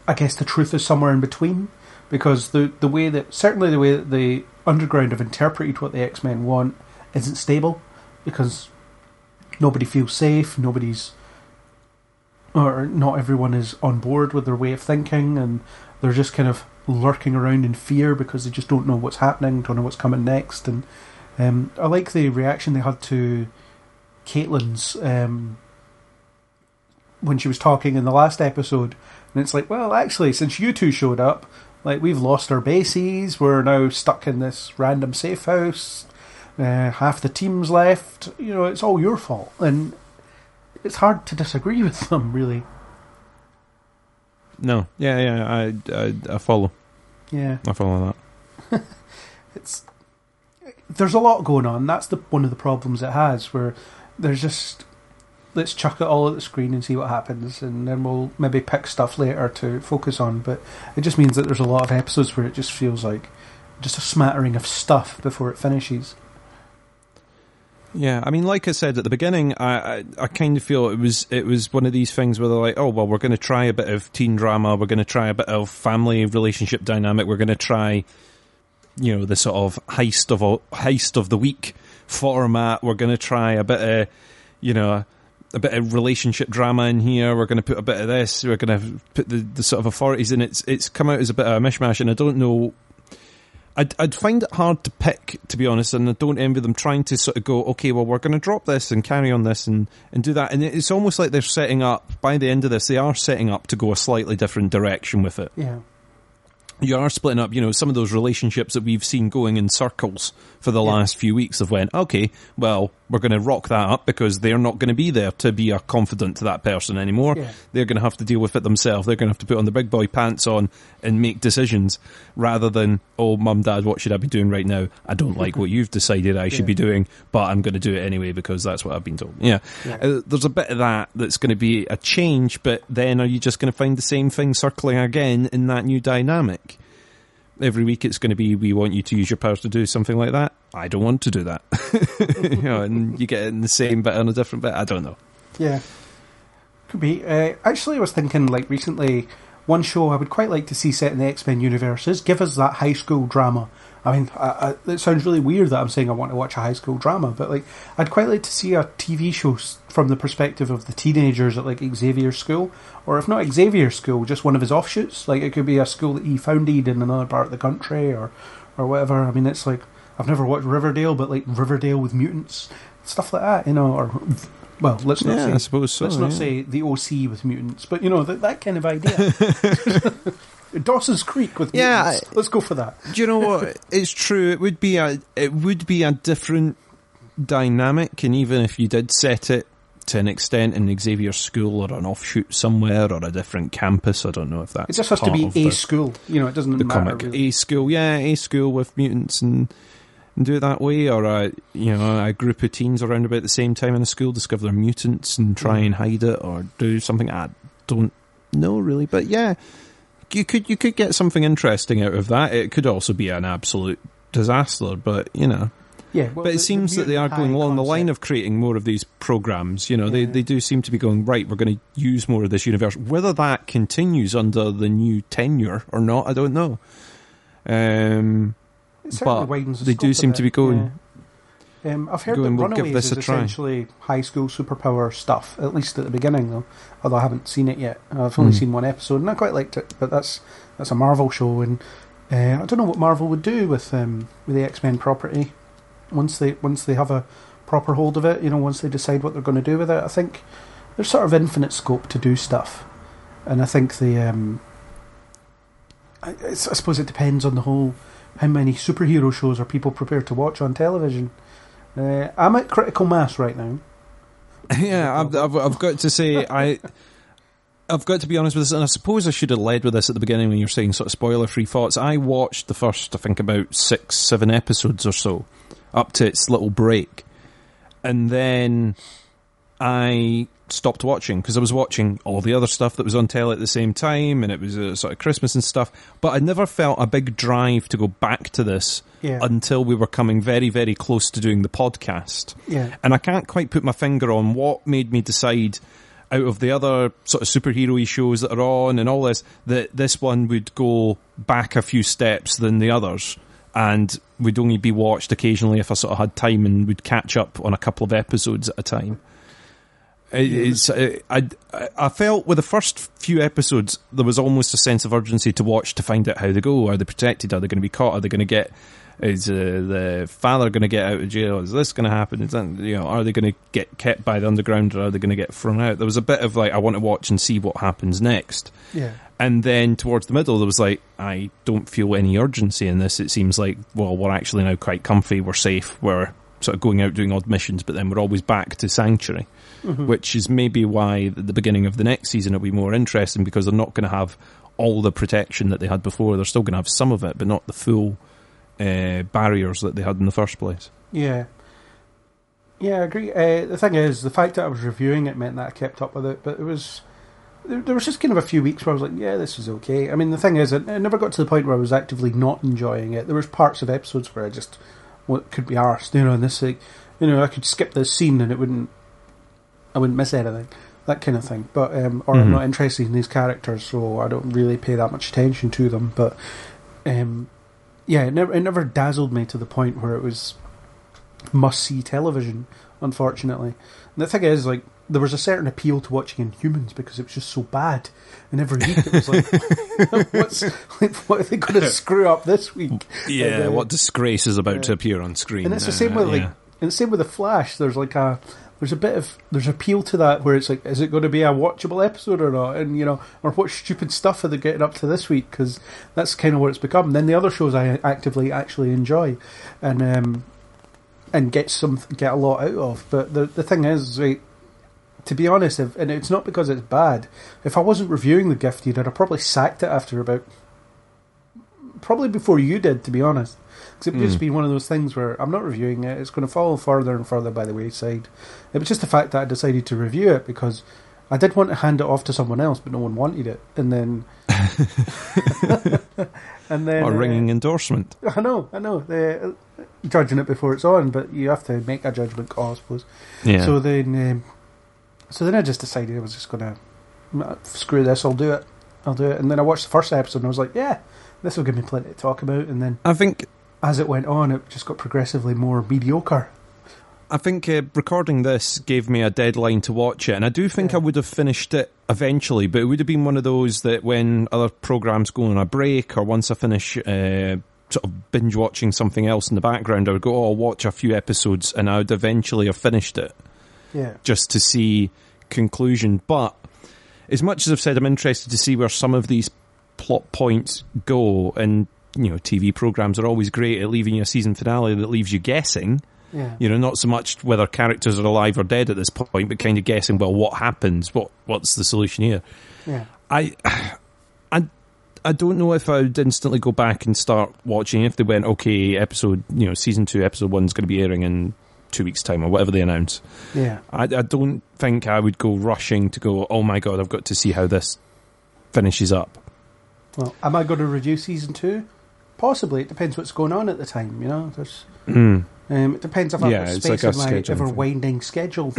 I guess the truth is somewhere in between, because the the way that, certainly the way that the Underground have interpreted what the X-Men want isn't stable, because nobody feels safe, nobody's, or not everyone is on board with their way of thinking, and they're just kind of lurking around in fear because they just don't know what's happening, don't know what's coming next. And um, I like the reaction they had to Caitlin's um, when she was talking in the last episode, and it's like, well, actually, since you two showed up, like, we've lost our bases, we're now stuck in this random safe house, uh, half the team's left, you know, it's all your fault. And it's hard to disagree with them, really. No, yeah, yeah, I, I, I follow. Yeah, I follow that. It's there's a lot going on. That's the one of the problems it has, where there's just let's chuck it all at the screen and see what happens, and then we'll maybe pick stuff later to focus on. But it just means that there's a lot of episodes where it just feels like just a smattering of stuff before it finishes. Yeah, I mean, like I said at the beginning, I, I, I kind of feel it was it was one of these things where they're like, oh, well, we're going to try a bit of teen drama, we're going to try a bit of family relationship dynamic, we're going to try, you know, the sort of heist of a, heist of the week format, we're going to try a bit of, you know, a bit of relationship drama in here, we're going to put a bit of this, we're going to put the, the sort of authorities in. It's, it's come out as a bit of a mishmash, and I don't know... I'd, I'd find it hard to pick, to be honest, and I don't envy them trying to sort of go, okay, well, we're going to drop this and carry on this and, and do that. And it's almost like they're setting up, by the end of this, they are setting up to go a slightly different direction with it. Yeah. You are splitting up, you know, some of those relationships that we've seen going in circles for the yeah. last few weeks have went, okay, well, we're going to rock that up because they're not going to be there to be a confidant to that person anymore. Yeah. They're going to have to deal with it themselves. They're going to have to put on the big boy pants on and make decisions rather than, oh, mum, dad, what should I be doing right now? I don't like what you've decided I should yeah. be doing, but I'm going to do it anyway because that's what I've been told. Yeah, yeah. Uh, there's a bit of that that's going to be a change, but then are you just going to find the same thing circling again in that new dynamic? Every week it's going to be, we want you to use your powers to do something like that. I don't want to do that. You know, and you get it in the same bit on a different bit. I don't know. Yeah. Could be. Uh, actually, I was thinking, like, recently, one show I would quite like to see set in the X-Men universe is give us that high school drama. I mean, I, I, it sounds really weird that I'm saying I want to watch a high school drama, but, like, I'd quite like to see a T V show from the perspective of the teenagers at, like, Xavier's school, or if not Xavier's school, just one of his offshoots. Like, it could be a school that he founded in another part of the country, or, or whatever. I mean, it's like, I've never watched Riverdale, but, like, Riverdale with mutants, stuff like that, you know, or... Well, let's not, yeah, say, I suppose so, let's not yeah. say the O C with mutants, but, you know, that, that kind of idea. Dawson's Creek with mutants. Yeah, let's go for that. Do you know what? It's true. It would be a it would be a different dynamic, and even if you did set it to an extent in Xavier's school or an offshoot somewhere or a different campus, I don't know if that. It just has to be a the, school. You know, it doesn't the matter. Comic. Really. A school, yeah, a school with mutants and. And do it that way, or a, you know, a group of teens around about the same time in the school discover their mutants and try and hide it, or do something. I don't know really, but yeah, you could you could get something interesting out of that. It could also be an absolute disaster, but you know, yeah. Well, but it the, seems the that they are going along concept. the line of creating more of these programs. You know, yeah. they they do seem to be going right. We're going to use more of this universe. Whether that continues under the new tenure or not, I don't know. Um. But they do seem to be going. Yeah. Um, I've heard that Runaways is essentially high school superpower stuff, at least at the beginning, though. Although I haven't seen it yet. I've only mm. seen one episode, and I quite liked it. But that's that's a Marvel show, and uh, I don't know what Marvel would do with um, with the X-Men property once they once they have a proper hold of it. You know, once they decide what they're going to do with it, I think there's sort of infinite scope to do stuff, and I think the um, I, I suppose it depends on the whole. How many superhero shows are people prepared to watch on television? Uh, I'm at critical mass right now. Yeah, I've, I've, I've got to say, I, I've got to be honest with this, and I suppose I should have led with this at the beginning when you're saying sort of spoiler-free thoughts. I watched the first, I think, about six, seven episodes or so, up to its little break. And then I stopped watching because I was watching all the other stuff that was on telly at the same time, and it was uh, sort of Christmas and stuff, but I never felt a big drive to go back to this yeah. until we were coming very, very close to doing the podcast. Yeah. And I can't quite put my finger on what made me decide out of the other sort of superhero-y shows that are on and all this, that this one would go back a few steps than the others and would only be watched occasionally if I sort of had time and would catch up on a couple of episodes at a time. It's, it, I, I felt with the first few episodes there was almost a sense of urgency to watch to find out how they go. Are they protected? Are they going to be caught? Are they going to get? Is uh, the father going to get out of jail? Is this going to happen? Is that, you know, are they going to get kept by the underground, or are they going to get thrown out? There was a bit of like, I want to watch and see what happens next. Yeah. And then towards the middle, there was like, I don't feel any urgency in this. It seems like, well, we're actually now quite comfy. We're safe. We're sort of going out doing odd missions, but then we're always back to Sanctuary. Mm-hmm. Which is maybe why the beginning of the next season will be more interesting, because they're not going to have all the protection that they had before. They're still going to have some of it, but not the full uh, barriers that they had in the first place. Yeah. Yeah, I agree. Uh, the thing is, the fact that I was reviewing it meant that I kept up with it, but it was... There, there was just kind of a few weeks where I was like, yeah, this is okay. I mean, the thing is, I, I never got to the point where I was actively not enjoying it. There was parts of episodes where I just... What well, could be arsed, you know, and this, like, you know, I could skip this scene and it wouldn't... I wouldn't miss anything, that kind of thing. But um, or mm-hmm. I'm not interested in these characters, so I don't really pay that much attention to them. But um, yeah, it never, it never dazzled me to the point where it was must-see television, unfortunately. And the thing is, like, there was a certain appeal to watching Inhumans because it was just so bad. And every week it was like, what's, like what are they going to screw up this week? Yeah, like, uh, what disgrace is about uh, to appear on screen? And it's the same uh, with like, yeah. and the same with the Flash. There's like a There's a bit of there's appeal to that where it's like, is it going to be a watchable episode or not? And you know, or what stupid stuff are they getting up to this week? Because that's kind of what it's become. And then the other shows I actively actually enjoy, and um, and get some get a lot out of. But the the thing is, right, to be honest, if, and it's not because it's bad. If I wasn't reviewing The Gifted, I'd have probably sacked it after about, probably before you did, to be honest. Because it would mm. just be one of those things where I'm not reviewing it. It's going to fall further and further by the wayside. It was just the fact that I decided to review it because I did want to hand it off to someone else, but no one wanted it. And then... and then what a ringing uh, endorsement. I know, I know. They're judging it before it's on, but you have to make a judgment call, I suppose. Yeah. So then, um, so then I just decided I was just going to, screw this, I'll do it. I'll do it. And then I watched the first episode and I was like, yeah, this will give me plenty to talk about. And then... I think... as it went on, it just got progressively more mediocre. I think uh, recording this gave me a deadline to watch it, and I do think yeah. I would have finished it eventually, but it would have been one of those that when other programmes go on a break, or once I finish uh, sort of binge-watching something else in the background, I would go, oh, I'll watch a few episodes, and I would eventually have finished it. Yeah. Just to see conclusion. But as much as I've said, I'm interested to see where some of these plot points go, and... you know, T V programmes are always great at leaving you a season finale that leaves you guessing. Yeah. You know, not so much whether characters are alive or dead at this point, but kind of guessing, well, what happens? What What's the solution here? Yeah. I, I, I don't know if I would instantly go back and start watching if they went, okay, episode, you know, season two, episode one is going to be airing in two weeks' time or whatever they announce. Yeah. I, I don't think I would go rushing to go, oh my God, I've got to see how this finishes up. Well, am I going to review season two? Possibly. It depends what's going on at the time, you know. um, it depends if I've yeah, got space like in my ever-winding schedule.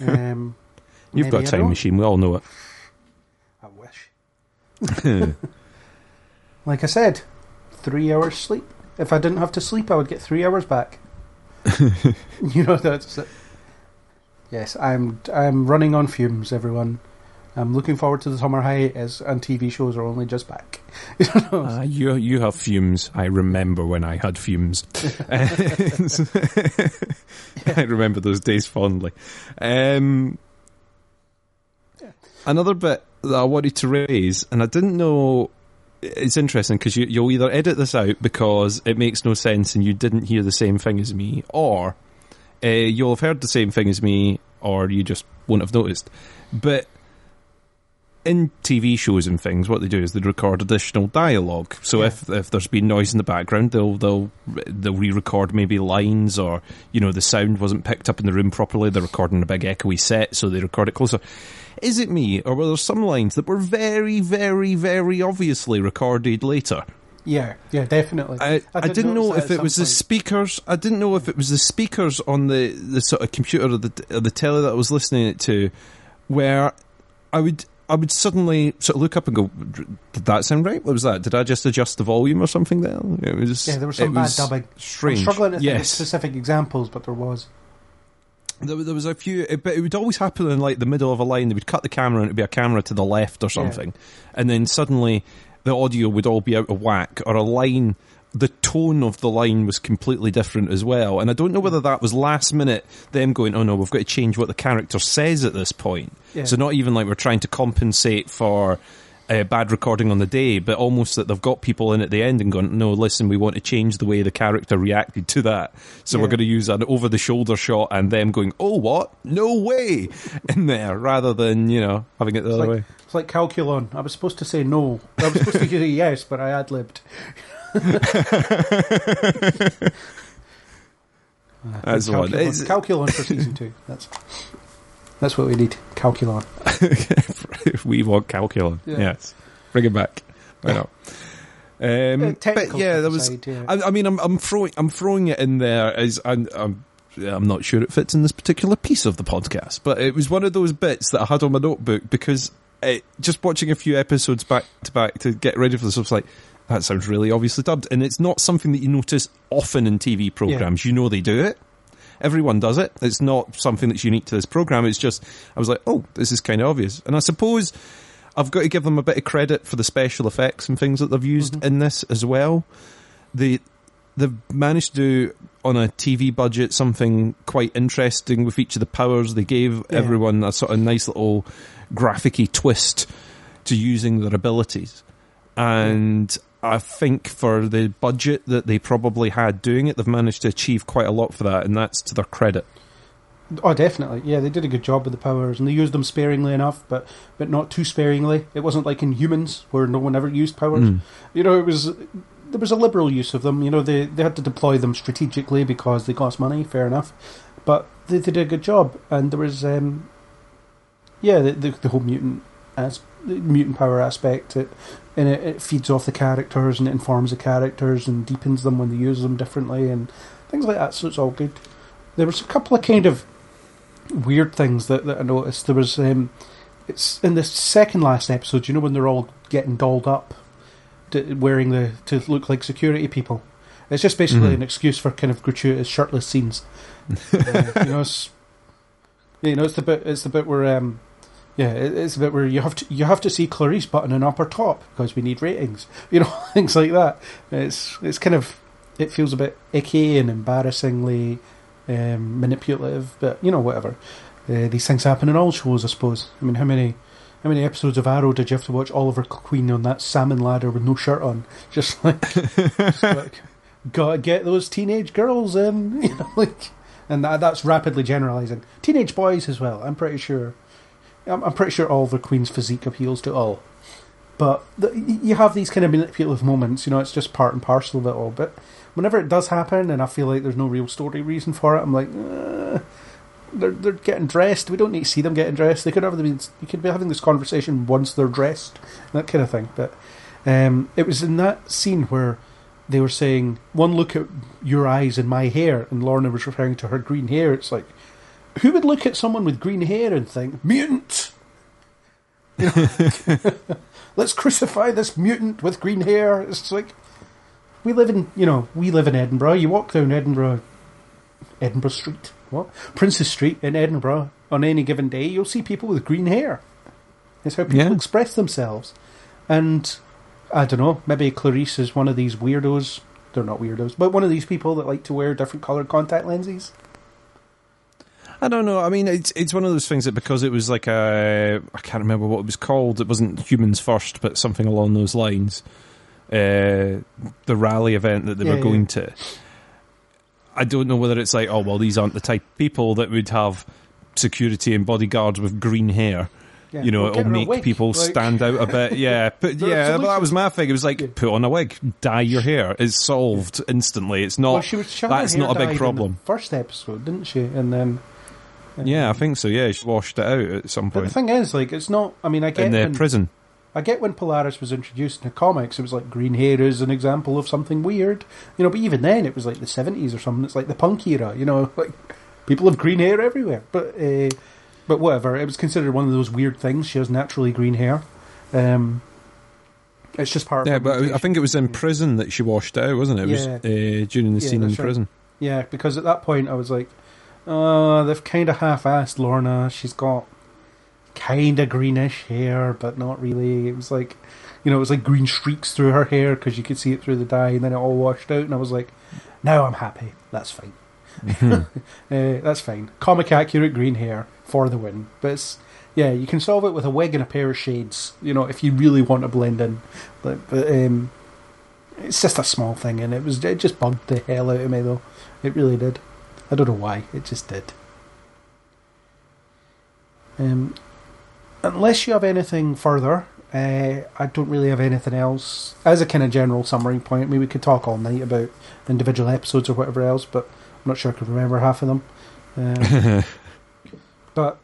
um, You've got a time machine, we all know it. I wish. Like I said, three hours sleep. If I didn't have to sleep, I would get three hours back. You know, that's... It. Yes, I'm, I'm running on fumes, everyone. I'm looking forward to the summer hiatus, and T V shows are only just back. uh, you you have fumes. I remember when I had fumes. I remember those days fondly. Um, another bit that I wanted to raise, and I didn't know... It's interesting, because you, you'll either edit this out because it makes no sense and you didn't hear the same thing as me, or uh, you'll have heard the same thing as me, or you just won't have noticed. But... in T V shows and things, what they do is they record additional dialogue. So yeah. if if there's been noise in the background, they'll they'll they'll re-record maybe lines, or you know the sound wasn't picked up in the room properly. They're recording a big echoey set, so they record it closer. Is it me, or were there some lines that were very, very, very obviously recorded later? Yeah, yeah, definitely. I, I, I didn't know if it was point. the speakers. I didn't know if it was the speakers on the, the sort of computer or the or the telly that I was listening to, where I would. I would suddenly sort of look up and go, did that sound right? What was that? Did I just adjust the volume or something there? It was, yeah, there was some bad was dubbing. Strange. I'm struggling to yes. think of specific examples, but there was. There, there was a few, but it would always happen in like the middle of a line. They would cut the camera and it would be a camera to the left or something. Yeah. And then suddenly the audio would all be out of whack, or a line... the tone of the line was completely different as well. And I don't know whether that was last minute, them going, oh no, we've got to change what the character says at this point. Yeah. So not even like we're trying to compensate for a bad recording on the day, but almost that they've got people in at the end and gone, no, listen, we want to change the way the character reacted to that. So yeah. we're going to use an over-the-shoulder shot and them going, oh, what? No way! In there, rather than, you know, having it the it's other like, way. It's like Calculon. I was supposed to say no. I was supposed to say yes, but I ad-libbed. That's the one. Calculon for season two. That's that's what we need. Calculon. If we want Calculon, yeah. yes, bring it back. Why not? Um, uh, but yeah, there was. Side, yeah. I, I mean, I'm I'm throwing I'm throwing it in there as I'm, I'm I'm not sure it fits in this particular piece of the podcast, but it was one of those bits that I had on my notebook because it, just watching a few episodes back to back to get ready for this, I was like, that sounds really obviously dubbed, and it's not something that you notice often in T V programmes. Yeah. You know they do it. Everyone does it. It's not something that's unique to this programme. It's just, I was like, oh, this is kind of obvious. And I suppose I've got to give them a bit of credit for the special effects and things that they've used mm-hmm. in this as well. They, they've managed to do, on a T V budget, something quite interesting with each of the powers. They gave yeah. everyone a sort of nice little graphic-y twist to using their abilities. And... yeah. I think for the budget that they probably had doing it, they've managed to achieve quite a lot for that, and that's to their credit. Oh, definitely. Yeah, they did a good job with the powers, and they used them sparingly enough, but, but not too sparingly. It wasn't like in Inhumans, where no one ever used powers. Mm. You know, it was... There was a liberal use of them. You know, they, they had to deploy them strategically because they cost money, fair enough. But they, they did a good job, and there was... Um, yeah, the, the, the whole mutant... as mutant power aspect, it, and it, it feeds off the characters and it informs the characters and deepens them when they use them differently and things like that, so it's all good. There was a couple of kind of weird things that, that I noticed. There was, um, it's in the second last episode, you know, when they're all getting dolled up, to, wearing the, to look like security people. It's just basically mm-hmm. an excuse for kind of gratuitous shirtless scenes. uh, you know, it's, you know, it's the bit, it's the bit where, um, yeah, it's a bit where you have to you have to see Clarice buttoning up her top because we need ratings, you know, things like that. It's it's kind of it feels a bit icky and embarrassingly um, manipulative, but you know, whatever. Uh, these things happen in all shows, I suppose. I mean, how many how many episodes of Arrow did you have to watch Oliver Queen on that salmon ladder with no shirt on, just like, just like gotta get those teenage girls in, you know, like, and that, that's rapidly generalising. Teenage boys as well, I'm pretty sure. I'm pretty sure Oliver Queen's physique appeals to all. But the, you have these kind of manipulative moments, you know, it's just part and parcel of it all. But whenever it does happen and I feel like there's no real story reason for it, I'm like, uh, they're, they're getting dressed. We don't need to see them getting dressed. They could have been, you could be having this conversation once they're dressed, that kind of thing. But um, it was in that scene where they were saying, one look at your eyes and my hair, and Lorna was referring to her green hair. It's like, who would look at someone with green hair and think, mutant? You know, let's crucify this mutant with green hair. It's like, we live in, you know, we live in Edinburgh. You walk down Edinburgh, Edinburgh Street, what? Prince's Street in Edinburgh on any given day, you'll see people with green hair. It's how people yeah. express themselves. And, I don't know, maybe Clarice is one of these weirdos. They're not weirdos, but one of these people that like to wear different coloured contact lenses. I don't know. I mean, it's it's one of those things that because it was like a... I can't remember what it was called. It wasn't Humans First, but something along those lines. Uh, the rally event that they yeah, were going yeah. to. I don't know whether it's like, oh, well, these aren't the type of people that would have security and bodyguards with green hair. Yeah, you know, it'll make wig, people like... stand out a bit. Yeah, but yeah, but that was my thing. It was like, yeah. put on a wig, dye your hair. It's solved instantly. It's not... Well, she was that's not a big problem. First episode, didn't she? And then... Yeah, I think so, yeah. She washed it out at some point. But the thing is, like, it's not... I mean, I get... In the when, prison. I get when Polaris was introduced in the comics, it was like, green hair is an example of something weird. You know, but even then, it was like the seventies or something. It's like the punk era, you know? Like, people have green hair everywhere. But uh, but whatever, it was considered one of those weird things. She has naturally green hair. Um, it's just part yeah, of... Yeah, but I think it was in prison that she washed it out, wasn't it? It yeah. was uh, during the yeah, scene in sure. prison. Yeah, because at that point, I was like... Uh, they've kind of half-assed Lorna. She's got kind of greenish hair, but not really. It was like, you know, it was like green streaks through her hair because you could see it through the dye, and then it all washed out. And I was like, now I'm happy. That's fine. Mm-hmm. uh, that's fine. Comic accurate green hair for the win. But it's, yeah, you can solve it with a wig and a pair of shades. You know, if you really want to blend in. But, but um, it's just a small thing, and it was it just bugged the hell out of me though. It really did. I don't know why, it just did. Um, unless you have anything further, uh, I don't really have anything else. As a kind of general summary point, I mean, we could talk all night about individual episodes or whatever else, but I'm not sure I could remember half of them. Um, but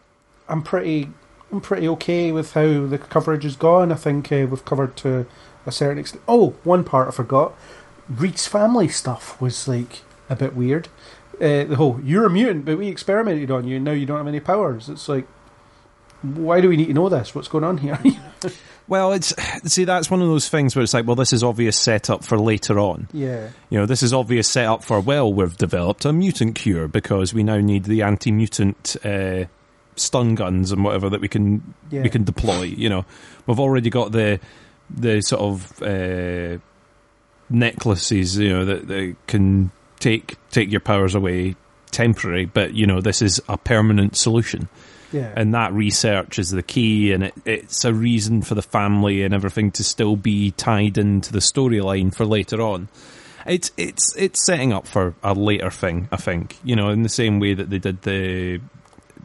I'm pretty I'm pretty okay with how the coverage has gone. I think uh, we've covered to a certain extent. Oh, one part I forgot. Reed's family stuff was like a bit weird. Uh, the whole, you're a mutant, but we experimented on you, and now you don't have any powers. It's like, why do we need to know this? What's going on here? Well, it's see, that's one of those things where it's like, well, this is obvious setup for later on. Yeah. You know, this is obvious setup for, well, we've developed a mutant cure because we now need the anti-mutant uh, stun guns and whatever that we can yeah. we can deploy. You know, we've already got the the sort of uh, necklaces, you know, that, that can... Take take your powers away temporary, but you know, this is a permanent solution. Yeah. And that research is the key, and it, it's a reason for the family and everything to still be tied into the storyline for later on. It's it's it's setting up for a later thing, I think. You know, in the same way that they did the,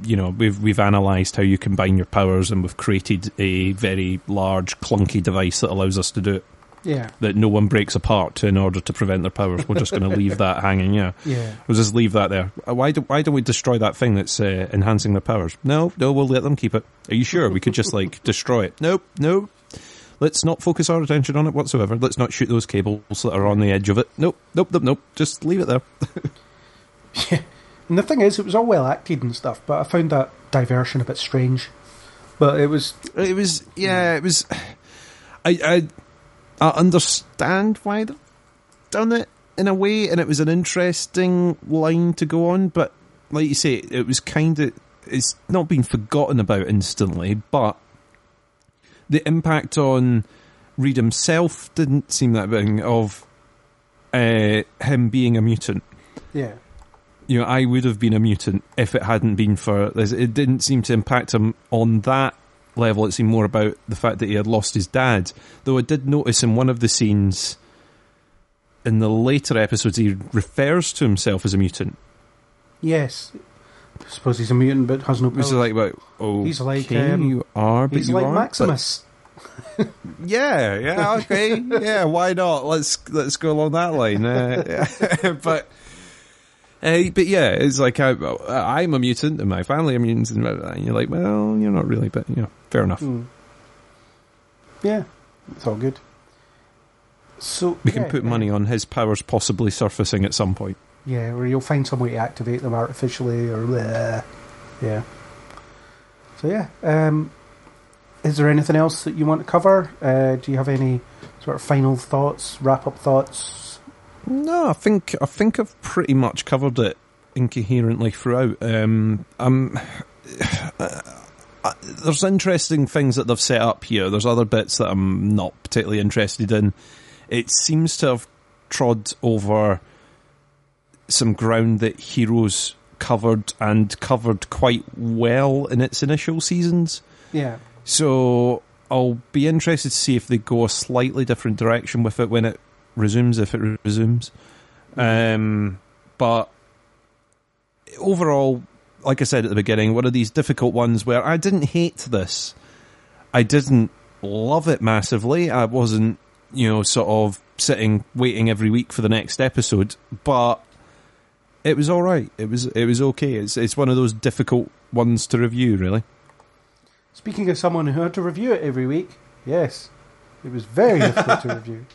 you know, we've we've analysed how you combine your powers, and we've created a very large, clunky device that allows us to do it. Yeah. That no one breaks apart in order to prevent their powers. We're just going to leave that hanging, yeah. Yeah. We'll just leave that there. Why, do, why don't we destroy that thing that's uh, enhancing their powers? No, no, we'll let them keep it. Are you sure? We could just, like, destroy it. Nope, no. Let's not focus our attention on it whatsoever. Let's not shoot those cables that are on the edge of it. Nope, nope, nope, nope. Just leave it there. Yeah. And the thing is, it was all well acted and stuff, but I found that diversion a bit strange. But it was... It was... Yeah, it was... I... I I understand why they've done it in a way, and it was an interesting line to go on, but like you say, it was kind of, it's not been forgotten about instantly, but the impact on Reed himself didn't seem that big of uh, him being a mutant. Yeah. You know, I would have been a mutant if it hadn't been for this. It didn't seem to impact him on that level. It seemed more about the fact that he had lost his dad, though I did notice in one of the scenes in the later episodes he refers to himself as a mutant. Yes, I suppose he's a mutant but has no powers. Like, well, okay, he's like um, you are, but he's you like aren't, Maximus but... yeah yeah okay yeah why not, let's let's go along that line. Uh, but Uh, but yeah, it's like I, I'm a mutant and my family are mutants, and you're like, well, you're not really, but you know, fair enough. Mm. Yeah, it's all good. So we yeah, can put yeah. money on his powers possibly surfacing at some point. Yeah, or you'll find some way to activate them artificially, or bleh. yeah. So yeah, um, is there anything else that you want to cover? Uh, do you have any sort of final thoughts, wrap up thoughts? No, I think I think I've pretty much covered it incoherently throughout. Um, um, uh, uh, there's interesting things that they've set up here. There's other bits that I'm not particularly interested in. It seems to have trod over some ground that Heroes covered, and covered quite well in its initial seasons. Yeah. So I'll be interested to see if they go a slightly different direction with it when it resumes, if it resumes. Um, but overall, like I said at the beginning, one of these difficult ones where I didn't hate this. I didn't love it massively. I wasn't, you know, sort of sitting, waiting every week for the next episode, but it was all right. It was it was okay. It's, it's one of those difficult ones to review, really. Speaking of someone who had to review it every week, yes, it was very difficult to review.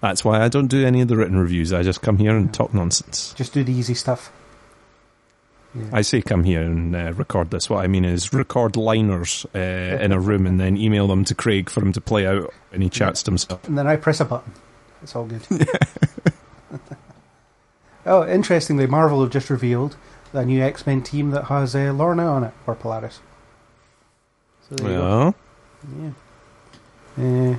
That's why I don't do any of the written reviews. I just come here and talk nonsense. Just do the easy stuff. Yeah. I say come here and uh, record this. What I mean is record liners uh, in a room and then email them to Craig for him to play out, and he chats to himself. And then I press a button. It's all good. Oh, interestingly, Marvel have just revealed the new X-Men team that has uh, Lorna on it, or Polaris. So there yeah. you go. Yeah. Uh,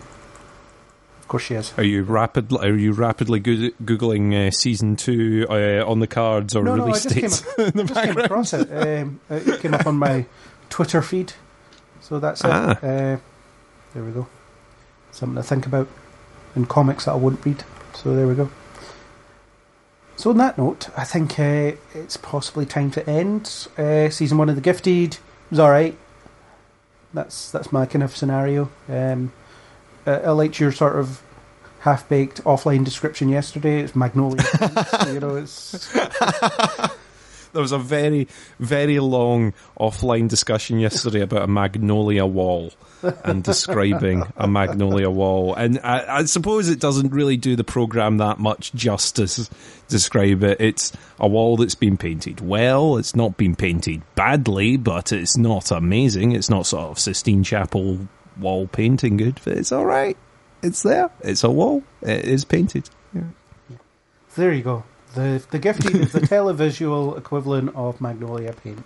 course she is. Are you rapidly are you rapidly go- googling uh, season two uh, on the cards or no, release no, dates? Came, in the just came across it. Um, it came up on my Twitter feed, so that's ah. it. Uh, there we go. Something to think about in comics that I wouldn't read. So there we go. So on that note, I think uh, it's possibly time to end. Uh, season one of The Gifted was all right. That's that's my kind of scenario. Um, Uh, I liked your sort of half-baked offline description yesterday. It's Magnolia. You know, it's... There was a very, very long offline discussion yesterday about a magnolia wall and describing a magnolia wall. And I, I suppose it doesn't really do the programme that much justice describe it. It's a wall that's been painted well. It's not been painted badly, but it's not amazing. It's not sort of Sistine Chapel wall painting good, but it's all right. It's there. It's a wall. It is painted. Yeah. There you go. The the Gifted is the televisual equivalent of Magnolia paint.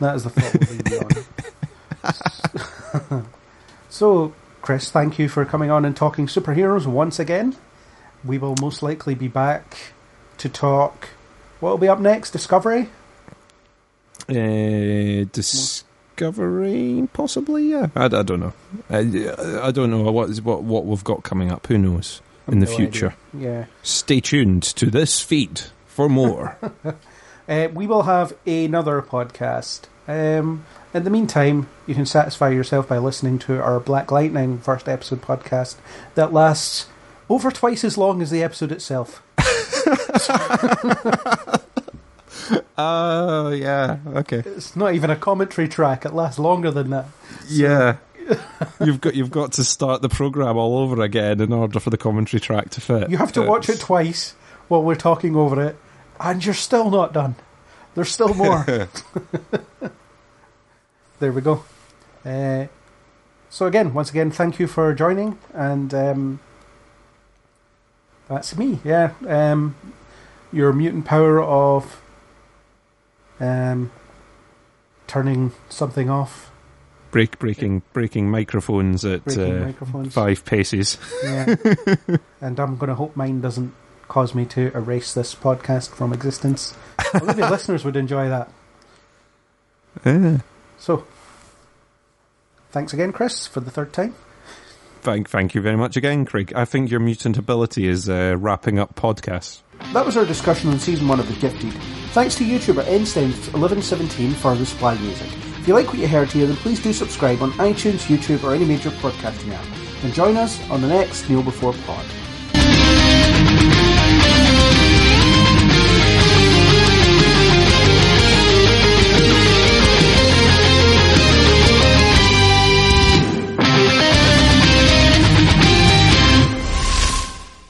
That is the thought we'll be on. So, Chris, thank you for coming on and talking superheroes once again. We will most likely be back to talk what will be up next, Discovery. Uh, Discovery, possibly. Yeah, I, I don't know. I, I don't know what is what what we've got coming up. Who knows in the no future? Idea. Yeah. Stay tuned to this feed for more. uh, we will have another podcast. Um, in the meantime, you can satisfy yourself by listening to our Black Lightning first episode podcast that lasts over twice as long as the episode itself. Oh, uh, yeah, okay. It's not even a commentary track. It lasts longer than that. So. Yeah. You've got you've got to start the programme all over again in order for the commentary track to fit. You have to it's... watch it twice while we're talking over it, and you're still not done. There's still more. There we go. Uh, so again, once again, thank you for joining, and um, that's me, yeah. Um, your mutant power of... Um, turning something off, break breaking breaking microphones at breaking uh, microphones. five paces. Yeah, and I'm going to hope mine doesn't cause me to erase this podcast from existence. Well, maybe listeners would enjoy that. Yeah. So, thanks again, Chris, for the third time. Thank, thank you very much again, Craig. I think your mutant ability is uh, wrapping up podcasts. That was our discussion on Season one of The Gifted. Thanks to YouTuber N S T E M eleven seventeen for the supply music. If you like what you heard here, then please do subscribe on iTunes, YouTube, or any major podcasting app. And join us on the next Neil Before Pod.